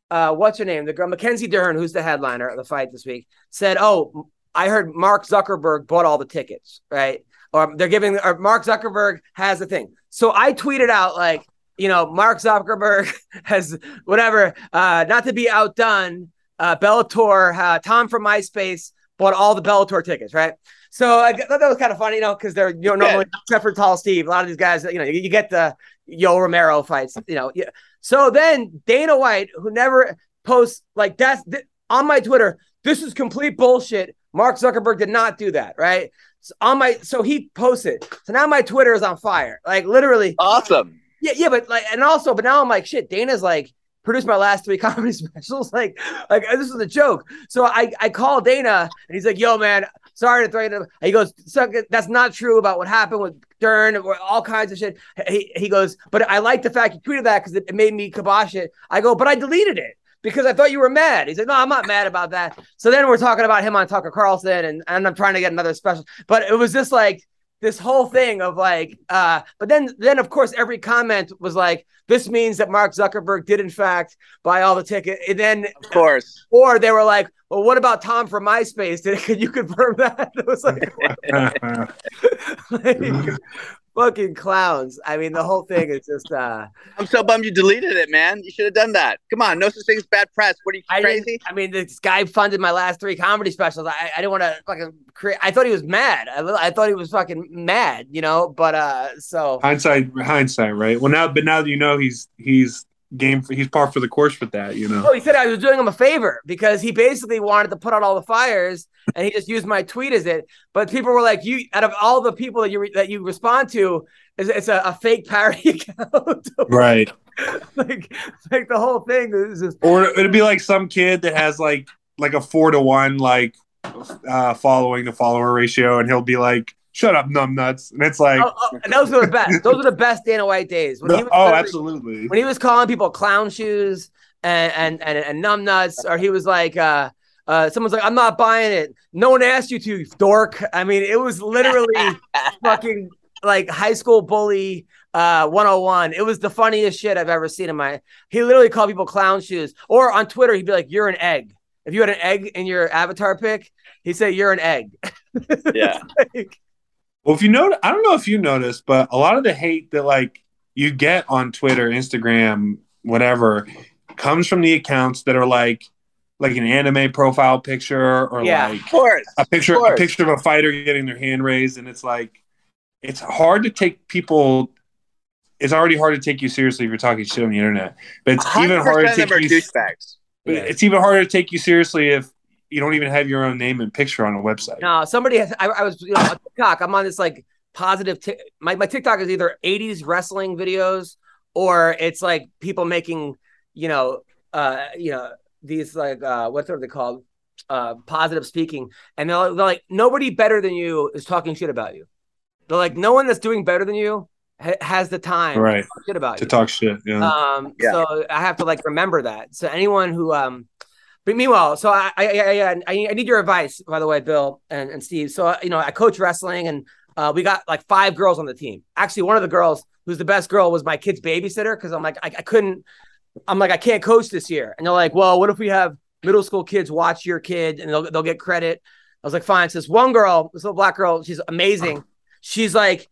uh, what's her name? The girl Mackenzie Dern, who's the headliner of the fight this week, said, "Oh, I heard Mark Zuckerberg bought all the tickets, right? Or they're giving, or Mark Zuckerberg has the thing." So I tweeted out like, you know, Mark Zuckerberg has whatever, uh, not to be outdone, uh, Bellator, uh, Tom from MySpace bought all the Bellator tickets, right? So I thought that was kind of funny, you know, because they're, you know, normally, yeah. except for Tall Steve, a lot of these guys, you know, you, you get the Yo Romero fights, you know. Yeah. So then Dana White, who never posts like that's th- on my Twitter, this is complete bullshit. Mark Zuckerberg did not do that, right? So on my, so he posted. So now my Twitter is on fire, like literally. Awesome. Yeah, yeah, but like, and also, but now I'm like, shit. Dana's like produced my last three comedy specials, like, like this is a joke. So I, I call Dana, and he's like, "Yo, man, sorry to threaten him." He goes, "That's not true about what happened with Dern or all kinds of shit." He, he goes, "But I like the fact you tweeted that because it made me kibosh it." I go, "But I deleted it because I thought you were mad." He's like, "No, I'm not mad about that." So then we're talking about him on Tucker Carlson, and, and I'm trying to get another special. But it was just like this whole thing of like, uh, but then, then of course, every comment was like, this means that Mark Zuckerberg did in fact buy all the tickets. And then, of course, or they were like, "Well, what about Tom from MySpace? Did, could you confirm that?" It was like, like fucking clowns. I mean, the whole thing is just. Uh, I'm so bummed you deleted it, man. You should have done that. Come on, no such thing as bad press. What are you, I crazy? I mean, this guy funded my last three comedy specials. I, I didn't want to fucking create. I thought he was mad. I, I thought he was fucking mad, you know. But uh, so hindsight, hindsight, right? Well, now, but now that you know he's he's game. For, he's par for the course with that, you know. Oh, he said I was doing him a favor because he basically wanted to put out all the fires. And he just used my tweet as it, but people were like, "You out of all the people that you re- that you respond to, it's, it's a, a fake parody account, right?" like, like the whole thing is just. Or it'd be like some kid that has like like a four to one like uh, following to follower ratio, and he'll be like, "Shut up, numbnuts!" And it's like, oh, oh, and those were the best. Those were the best Dana White days. When he was oh, absolutely. When he was calling people clown shoes and and and, and numbnuts, or he was like. Uh, Uh, someone's like, "I'm not buying it. No one asked you to, dork." I mean, it was literally fucking like high school bully uh, one oh one. It was the funniest shit I've ever seen in my. He literally called people clown shoes. Or on Twitter, he'd be like, "You're an egg." If you had an egg in your avatar pic, he'd say, "You're an egg." Yeah. Like, well, if you know, I don't know if you noticed, but a lot of the hate that like you get on Twitter, Instagram, whatever, comes from the accounts that are like. Like an anime profile picture, or yeah, like of course, a picture, of a picture of a fighter getting their hand raised, and it's like, it's hard to take people. It's already hard to take you seriously if you're talking shit on the internet, but it's even harder to take you. Douchebags. But yeah. It's even harder to take you seriously if you don't even have your own name and picture on a website. No, somebody has. I, I was you know, on TikTok. I'm on this like positive. T- my my TikTok is either eighties wrestling videos or it's like people making you know uh, you know. These like uh, what are they called? Uh, positive speaking, and they're, they're like nobody better than you is talking shit about you. They're like no one that's doing better than you ha- has the time, right, to talk shit about to you. talk shit. Yeah. Um. Yeah. So I have to like remember that. So anyone who um, but meanwhile, so I I I, I, I need your advice, by the way, Bill and, and Steve. So uh, you know I coach wrestling, and uh, we got like five girls on the team. Actually, one of the girls who's the best girl was my kid's babysitter because I'm like I, I couldn't. I'm like, I can't coach this year. And they're like, well, what if we have middle school kids watch your kid and they'll they'll get credit? I was like, fine. So this one girl, this little black girl, she's amazing. She's like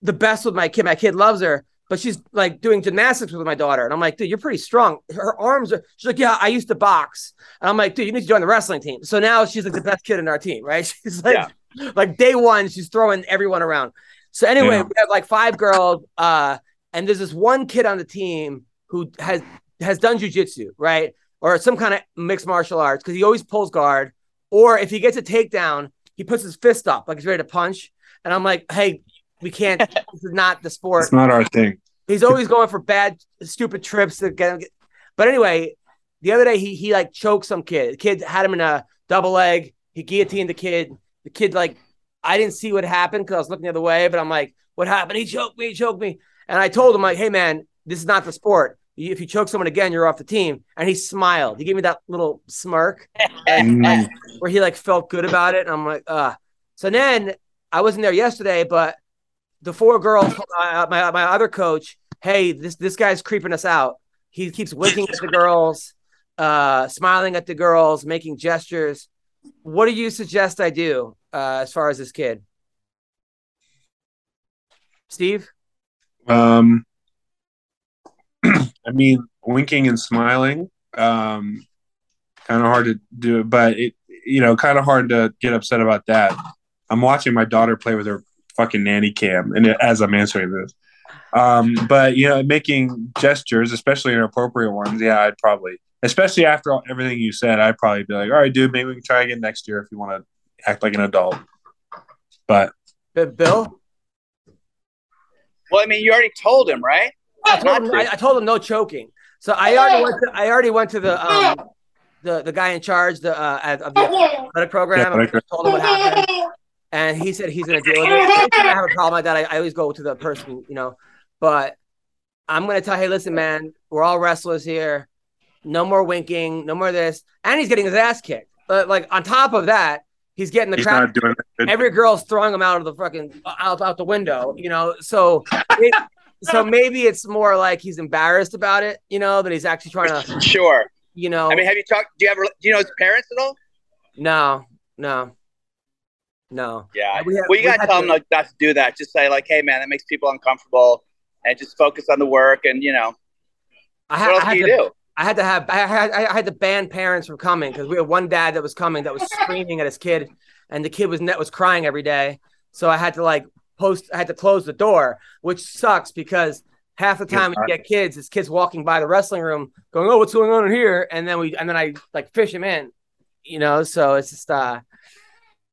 the best with my kid. My kid loves her. but she's like doing gymnastics with my daughter. And I'm like, dude, you're pretty strong. Her arms are, she's like, yeah, I used to box. And I'm like, dude, you need to join the wrestling team. So now she's like the best kid in our team, right? She's like, yeah. like day one, she's throwing everyone around. So anyway, yeah. we have like five girls. Uh, and there's this one kid on the team who has, has done jiu-jitsu, right? Or some kind of mixed martial arts, because he always pulls guard. Or if he gets a takedown, he puts his fist up like he's ready to punch. And I'm like, hey, we can't. This is not the sport. It's not our thing. He's always going for bad, stupid trips. To get, get. But anyway, the other day, he he like choked some kid. The kid had him in a double leg. He guillotined the kid. The kid, like, I didn't see what happened because I was looking the other way. But I'm like, what happened? He choked me. He choked me. And I told him, like, hey, man, this is not the sport. If you choke someone again, you're off the team. And he smiled. He gave me that little smirk and, where he, like, felt good about it. And I'm like, ah. So then I wasn't there yesterday, but the four girls, uh, my my other coach, hey, this this guy's creeping us out. He keeps winking at the girls, uh, smiling at the girls, making gestures. What do you suggest I do uh, as far as this kid? Steve? Um. I mean, winking and smiling, um, kind of hard to do, but it, you know, kind of hard to get upset about that. I'm watching my daughter play with her fucking nanny cam, and it, as I'm answering this, um, but you know, making gestures, especially inappropriate ones. Yeah, I'd probably, especially after all, everything you said, I'd probably be like, all right, dude, maybe we can try again next year if you want to act like an adult. But, but Bill, well, I mean, you already told him, right? I told, him, I, I told him no choking. So I already went to, I already went to the um, the the guy in charge the uh, of the athletic program. Yeah, I told him what happened, and he said he's going to deal with it. If I have a problem like that, I, I always go to the person, you know. But I'm going to tell, hey, listen, man, we're all wrestlers here. No more winking. No more this. And he's getting his ass kicked. But like on top of that, he's getting the crap. Every girl's throwing him out of the fucking out out the window, you know. So. It, So maybe it's more like he's embarrassed about it, you know, that he's actually trying to. Sure. You know. I mean, have you talked? Do you ever? Do you know his parents at all? No, no, no. Yeah. We have, well, you we gotta tell to, him like not to do that. Just say like, "Hey, man, that makes people uncomfortable," and just focus on the work. And you know, I ha- what else I had do you to, do? I had to have. I had. I had to ban parents from coming because we had one dad that was coming that was screaming at his kid, and the kid was was crying every day. So I had to like. Post, I had to close the door, which sucks because half the time we get kids, it's kids walking by the wrestling room going, "Oh, what's going on in here?" And then we, and then I like fish them in, you know. So it's just uh,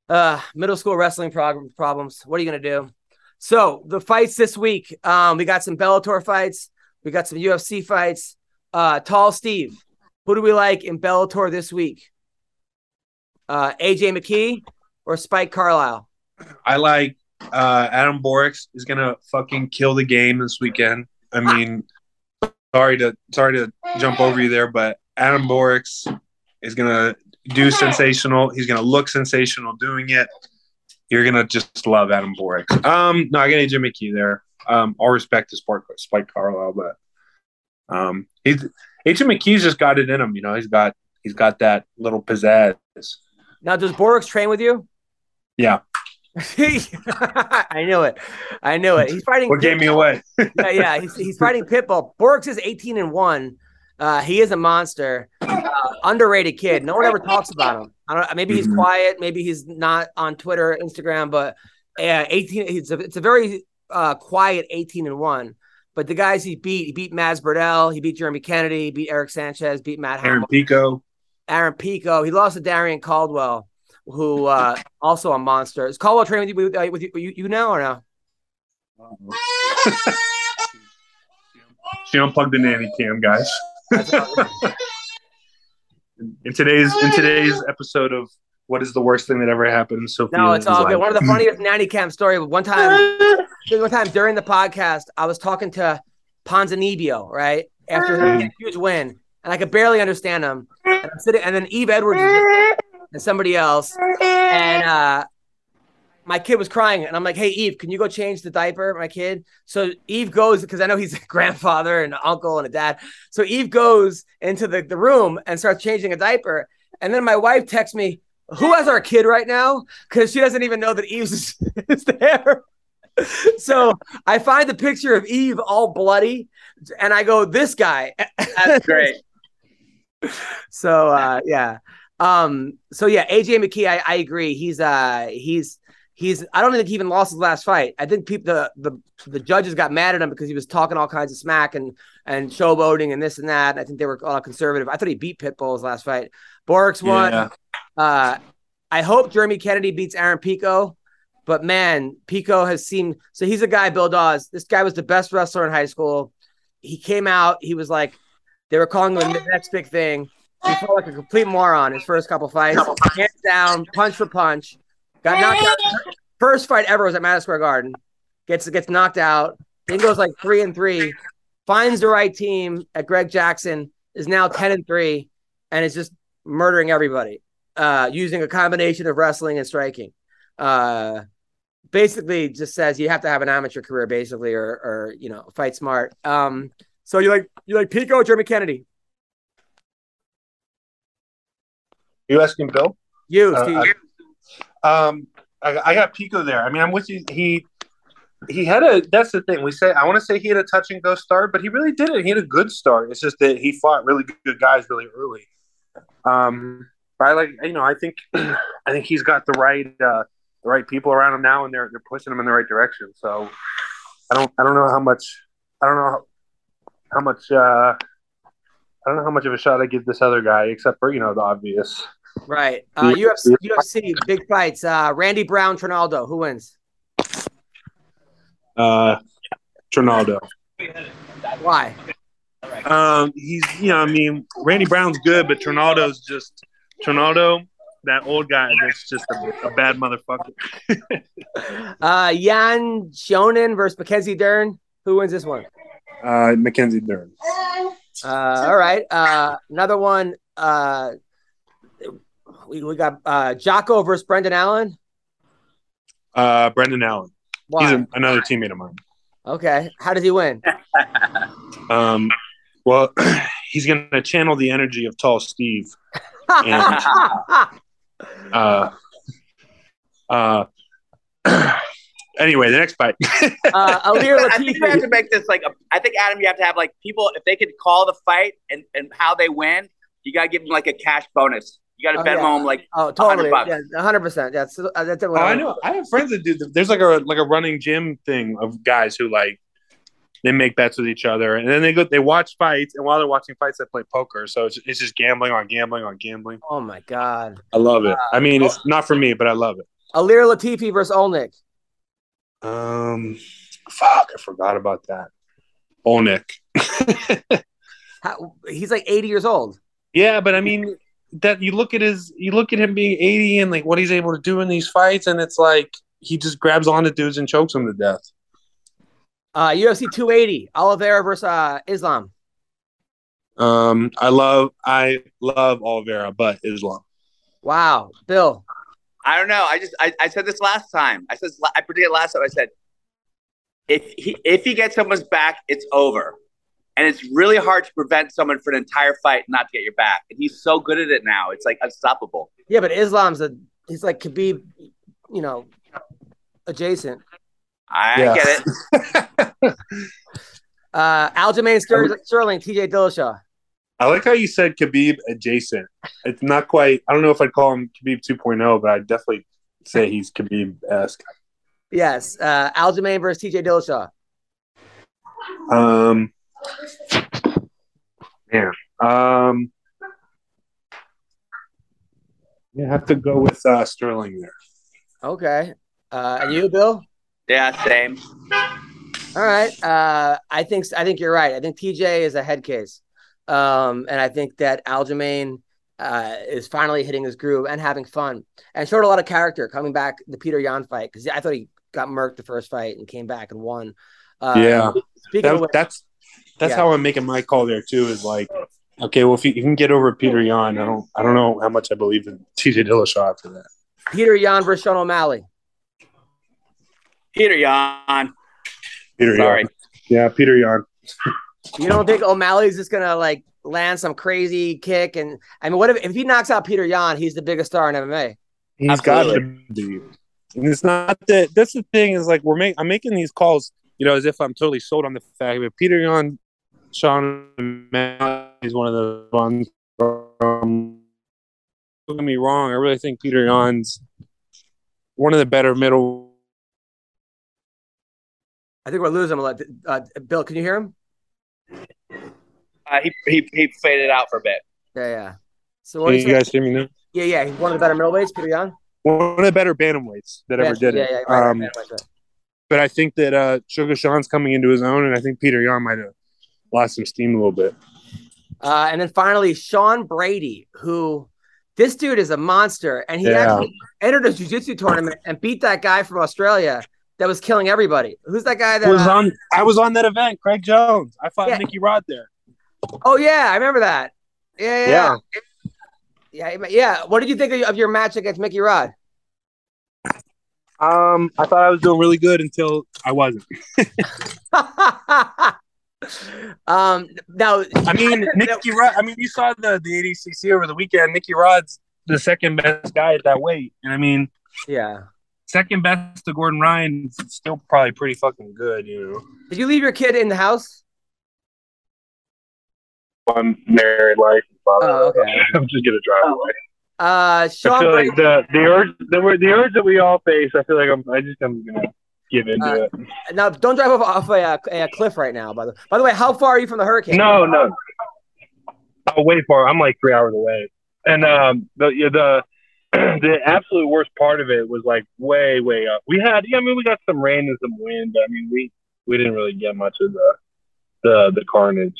uh, middle school wrestling prog- problems. What are you gonna do? So the fights this week, um, we got some Bellator fights, we got some U F C fights. Uh, Tall Steve, who do we like in Bellator this week? Uh, A J McKee or Spike Carlisle? I like. Uh, Adam Borix is gonna fucking kill the game this weekend. I mean, sorry to sorry to jump over you there, but Adam Borix is gonna do sensational. He's gonna look sensational doing it. You're gonna just love Adam Borix. Um, no, I got A J McKee there. Um, all respect to Sport, Spike Carlisle, but um, he's A J McKee's just got it in him. You know, he's got he's got that little pizzazz. Now, does Borix train with you? Yeah. I knew it. I knew it. He's fighting. What Pitbull. Gave me away? yeah, yeah. He's he's fighting Pitbull. Borix is eighteen and one. Uh, he is a monster. Uh, underrated kid. No one ever talks about him. I don't. Maybe he's mm-hmm. quiet. Maybe he's not on Twitter, Instagram. But uh, eighteen. He's a, it's a very uh, quiet eighteen and one. But the guys he beat, he beat Maz Burdell. He beat Jeremy Kennedy. He beat Eric Sanchez. Beat Matt. Aaron Howell. Pico. Aaron Pico. He lost to Darian Caldwell. Who uh, also a monster. Is Caldwell training with you, uh, with you, you, you now or no? She unplugged the nanny cam, guys. in today's in today's episode of what is the worst thing that ever happened to Sophia? No, it's all good. Life. One of the funniest nanny cam story. One time, one time during the podcast, I was talking to Ponzinibbio, right after his huge win, and I could barely understand him. And, I'm sitting, and then Eve Edwards. And somebody else, and uh, my kid was crying, and I'm like, "Hey, Eve, can you go change the diaper, my kid?" So Eve goes because I know he's a grandfather and an uncle and a dad. So Eve goes into the, the room and starts changing a diaper, and then my wife texts me, "Who has our kid right now?" Because she doesn't even know that Eve is there. So I find the picture of Eve all bloody, and I go, this guy. That's great. So, uh, yeah. Um, so yeah, A J McKee, I, I agree. He's, uh, he's, he's, I don't think he even lost his last fight. I think people, the, the, the judges got mad at him because he was talking all kinds of smack and, and showboating and this and that. I think they were all conservative. I thought he beat Pitbull's last fight. Bork's won. Yeah. Uh, I hope Jeremy Kennedy beats Aaron Pico, but man, Pico has seemed, so he's a guy, Bill Dawes. This guy was the best wrestler in high school. He came out, he was like, they were calling him the next big thing. He felt like a complete moron his first couple fights. Hands down, punch for punch. Got knocked out. First fight ever was at Madison Square Garden. Gets gets knocked out. Then goes like three and three. Finds the right team at Greg Jackson. Is now ten and three, and is just murdering everybody uh, using a combination of wrestling and striking. Uh, basically, just says you have to have an amateur career, basically, or or you know, fight smart. Um, so you like you like Pico or Jeremy Kennedy? You asking Bill? You, Steve. Uh, I, um, I, I got Pico there. I mean, I'm with you. He he had a. That's the thing. We say I want to say he had a touch and go start, but he really didn't. He had a good start. It's just that he fought really good guys really early. Um, but I like you know I think I think he's got the right uh, the right people around him now, and they're they're pushing him in the right direction. So I don't I don't know how much I don't know how, how much uh, I don't know how much of a shot I give this other guy, except for you know the obvious. Right. Uh, U F C, U F C, big fights. Uh, Randy Brown, Trinaldo. Who wins? Uh, Trinaldo. Why? Um, he's, you know, I mean, Randy Brown's good, but Trinaldo's just, Trinaldo, that old guy that's just a, a bad motherfucker. uh, Jan Shonen versus Mackenzie Dern. Who wins this one? Uh, Mackenzie Dern. Uh, all right. Uh, another one. Uh, We, we got uh, Jocko versus Brendan Allen. Uh, Brendan Allen. Why? He's a, another teammate of mine. Okay. How does he win? um, well, he's going to channel the energy of Tall Steve. And, uh, uh, anyway, the next fight. uh, I think we have to make this like, a, I think, Adam, you have to have like people, if they could call the fight and, and how they win, you got to give them like a cash bonus. You got to oh, Venmo yeah. him like oh totally, a hundred percent. That's that's what oh, I, I know. I have friends that do. There's like a like a running gym thing of guys who like they make bets with each other, and then they go they watch fights, and while they're watching fights, they play poker. So it's it's just gambling on gambling on gambling. Oh my god, I love it. Uh, I mean, it's not for me, but I love it. Alir Latifi versus Olnik. Um, fuck, I forgot about that. Olnik. How, he's like eighty years old. Yeah, but I mean. That you look at his, you look at him being eighty and like what he's able to do in these fights, and it's like he just grabs on to dudes and chokes them to death. Uh, U F C two eighty, Oliveira versus uh, Islam. Um, I love, I love Oliveira, but Islam. Wow, Bill. I don't know. I just, I, I said this last time. I said, I predicted last time. I said, if he, if he gets someone's back, it's over. And it's really hard to prevent someone for an entire fight not to get your back. And he's so good at it now. It's like unstoppable. Yeah, but Islam's a – he's like Khabib, you know, adjacent. I yeah. get it. uh, Aljamain Sterling, Sterling, T J Dillashaw. I like how you said Khabib adjacent. It's not quite – I don't know if I'd call him Khabib two point oh, but I'd definitely say he's Khabib-esque. Yes. Uh, Aljamain versus T J Dillashaw. Um – Yeah. Um, you have to go with uh, Sterling there. Okay. Uh, and you, Bill? Yeah, same. All right. Uh, I think I think you're right. I think T J is a head case, um, and I think that Aljamain uh, is finally hitting his groove and having fun, and showed a lot of character coming back the Peter Yan fight because I thought he got murked the first fight and came back and won. Uh, yeah. Speaking that, of which, that's. That's yeah. how I'm making my call there too. Is like, okay, well, if you can get over Peter Yan, I don't, I don't know how much I believe in T J Dillashaw after that. Peter Yan versus Sean O'Malley. Peter Yan. Peter Sorry. Yan. Yeah, Peter Yan. You don't think O'Malley's just gonna like land some crazy kick? And I mean, what if if he knocks out Peter Yan? He's the biggest star in M M A. He's got to be. And it's not that, that's the thing is like, we're making, I'm making these calls, you know, as if I'm totally sold on the fact that Peter Young, Sean, is one of the ones from, don't get me wrong, I really think Peter Young's one of the better middle. I think we're losing him a lot. Uh, Bill, can you hear him? Uh, he, he he faded out for a bit. Yeah, yeah. So what can you guys hear me now? Yeah, yeah. He's one of the better middleweights, Peter Young. One of the better bantamweights that yeah, ever did yeah, it. Yeah, yeah. Right, um, right, right, right. But I think that uh, Sugar Sean's coming into his own, and I think Peter Young might have lost some steam a little bit. Uh, and then finally, Sean Brady, who this dude is a monster, and he yeah. actually entered a jiu-jitsu tournament and beat that guy from Australia. That was killing everybody. Who's that guy that was on? Uh, I was on that event, Craig Jones. I fought yeah. Mickey Rod there. Oh yeah, I remember that. Yeah, yeah, yeah, yeah. yeah. What did you think of your match against Mickey Rod? Um, I thought I was doing really good until I wasn't. um, now I mean Mickey Rod. I mean, you saw the the A D C C over the weekend. Mickey Rod's the second best guy at that weight, and I mean, yeah. Second best to Gordon Ryan, still probably pretty fucking good, you know. Did you leave your kid in the house? I'm married life. Oh, okay. I'm just gonna drive oh. away. Uh, Sean, I feel like the the urge, the, the urge that we all face. I feel like I'm. I just I'm gonna give into uh, it. Now, don't drive off, off a, a cliff right now. By the by the way, how far are you from the hurricane? No, no. Oh, way far. I'm like three hours away, and um, the the. The absolute worst part of it was like way, way up. We had, yeah, I mean, we got some rain and some wind, but I mean, we we didn't really get much of the the the carnage.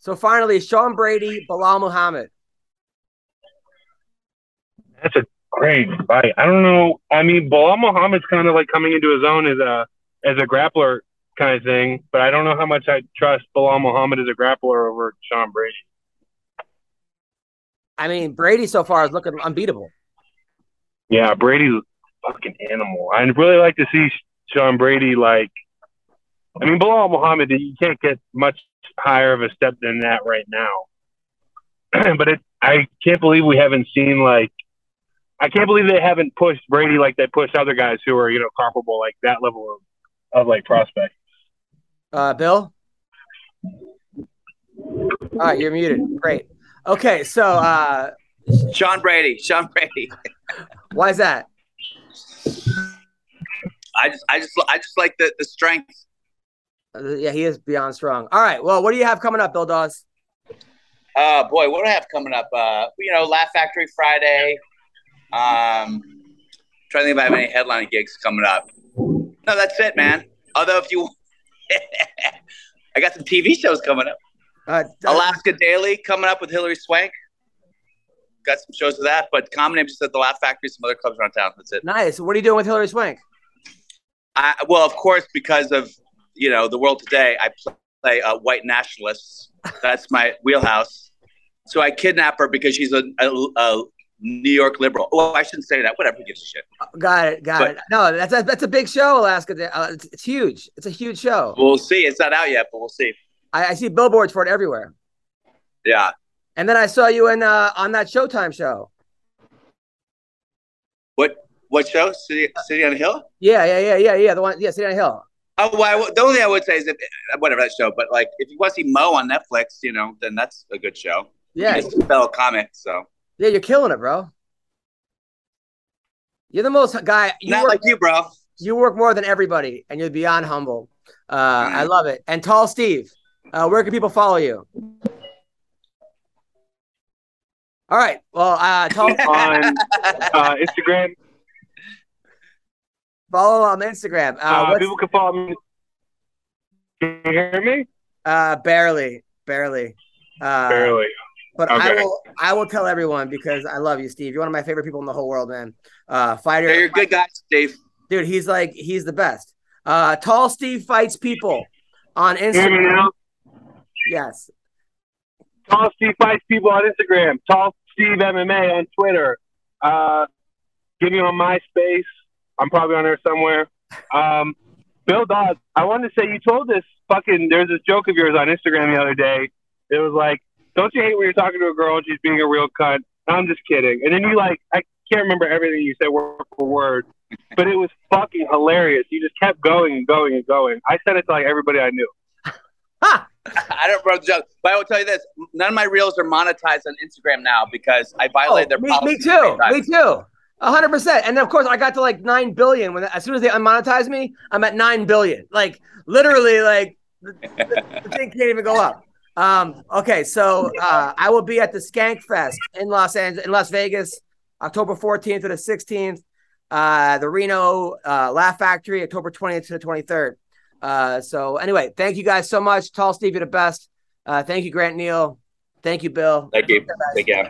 So finally, Sean Brady, Bilal Muhammad. That's a great fight. I don't know. I mean, Bilal Muhammad's kind of like coming into his own as a as a grappler kind of thing, but I don't know how much I trust Bilal Muhammad as a grappler over Sean Brady. I mean, Brady so far is looking unbeatable. Yeah, Brady's a fucking animal. I'd really like to see Sean Brady, like, I mean, Bilal Muhammad, you can't get much higher of a step than that right now. But it, I can't believe we haven't seen, like, I can't believe they haven't pushed Brady like they pushed other guys who are, you know, comparable, like that level of, of like, prospect. Uh, Bill? All right, you're muted. Great. Okay, so uh, Sean Brady, Sean Brady. Why is that? I just, I just, I just like the, the strength. Uh, yeah, he is beyond strong. All right. Well, what do you have coming up, Bill Dawes? Uh, boy, what do I have coming up? Uh, you know, Laugh Factory Friday. Um, trying to think if I have any headline gigs coming up. No, that's it, man. Although, if you, I got some T V shows coming up. Uh, Alaska Daily coming up with Hillary Swank. Got some shows for that, but Common Name just at the Laugh Factory, some other clubs around town. That's it. Nice. What are you doing with Hillary Swank? I, well, of course, because of, you know, the world today, I play, play uh, white nationalists. That's my wheelhouse. So I kidnap her because she's a, a, a New York liberal. Oh, I shouldn't say that. Whatever. Who gives a shit? Got it. Got but, it. No, that's a, that's a big show, Alaska. Uh, it's, it's huge. It's a huge show. We'll see. It's not out yet, but we'll see. I, I see billboards for it everywhere. Yeah. And then I saw you in uh, on that Showtime show. What what show? City City on a Hill? Yeah, yeah, yeah, yeah, yeah. The one, yeah, City on a Hill. Oh, well, I, the only thing I would say is if, whatever that show. But like, if you want to see Mo on Netflix, you know, then that's a good show. Yeah, it's a fellow comic. So yeah, you're killing it, bro. You're the most guy. You Not work, like you, bro. You work more than everybody, and you're beyond humble. Uh, mm. I love it. And Tall Steve, uh, where can people follow you? All right. Well, uh, Tom on uh, Instagram. Follow on Instagram. Uh, uh, people can follow me. Can you hear me? Uh, barely, barely, uh, barely. But okay. I will. I will tell everyone because I love you, Steve. You're one of my favorite people in the whole world, man. Uh, fighter. Yeah, you're a good guy, Steve. Dude, he's like he's the best. Uh, Tall Steve Fights People on Instagram. Yes. Tall Steve Fights People on Instagram. Tall Steve M M A on Twitter. Uh, get me on MySpace. I'm probably on there somewhere. Um, Bill Dawes, I wanted to say you told this fucking, there's this joke of yours on Instagram the other day. It was like, don't you hate when you're talking to a girl and she's being a real cunt? I'm just kidding. And then you like, I can't remember everything you said word for word, But it was fucking hilarious. You just kept going and going and going. I said it to like everybody I knew. Ha! I don't know the joke, but I will tell you this: none of my reels are monetized on Instagram now because I violated oh, their me, policy. Me too. Me too. A hundred percent. And then, of course, I got to like nine billion. When as soon as they unmonetized me, I'm at nine billion. Like literally, like the, the, the thing can't even go up. Um, okay, so uh, I will be at the Skank Fest in Los Angeles, in Las Vegas, October fourteenth to the sixteenth. Uh, the Reno uh, Laugh Factory, October twentieth to the twenty-third. Uh, so anyway, thank you guys so much. Tall Steve, you're the best. Uh, thank you, Grant Neal. Thank you, Bill. Thank you. Thank you.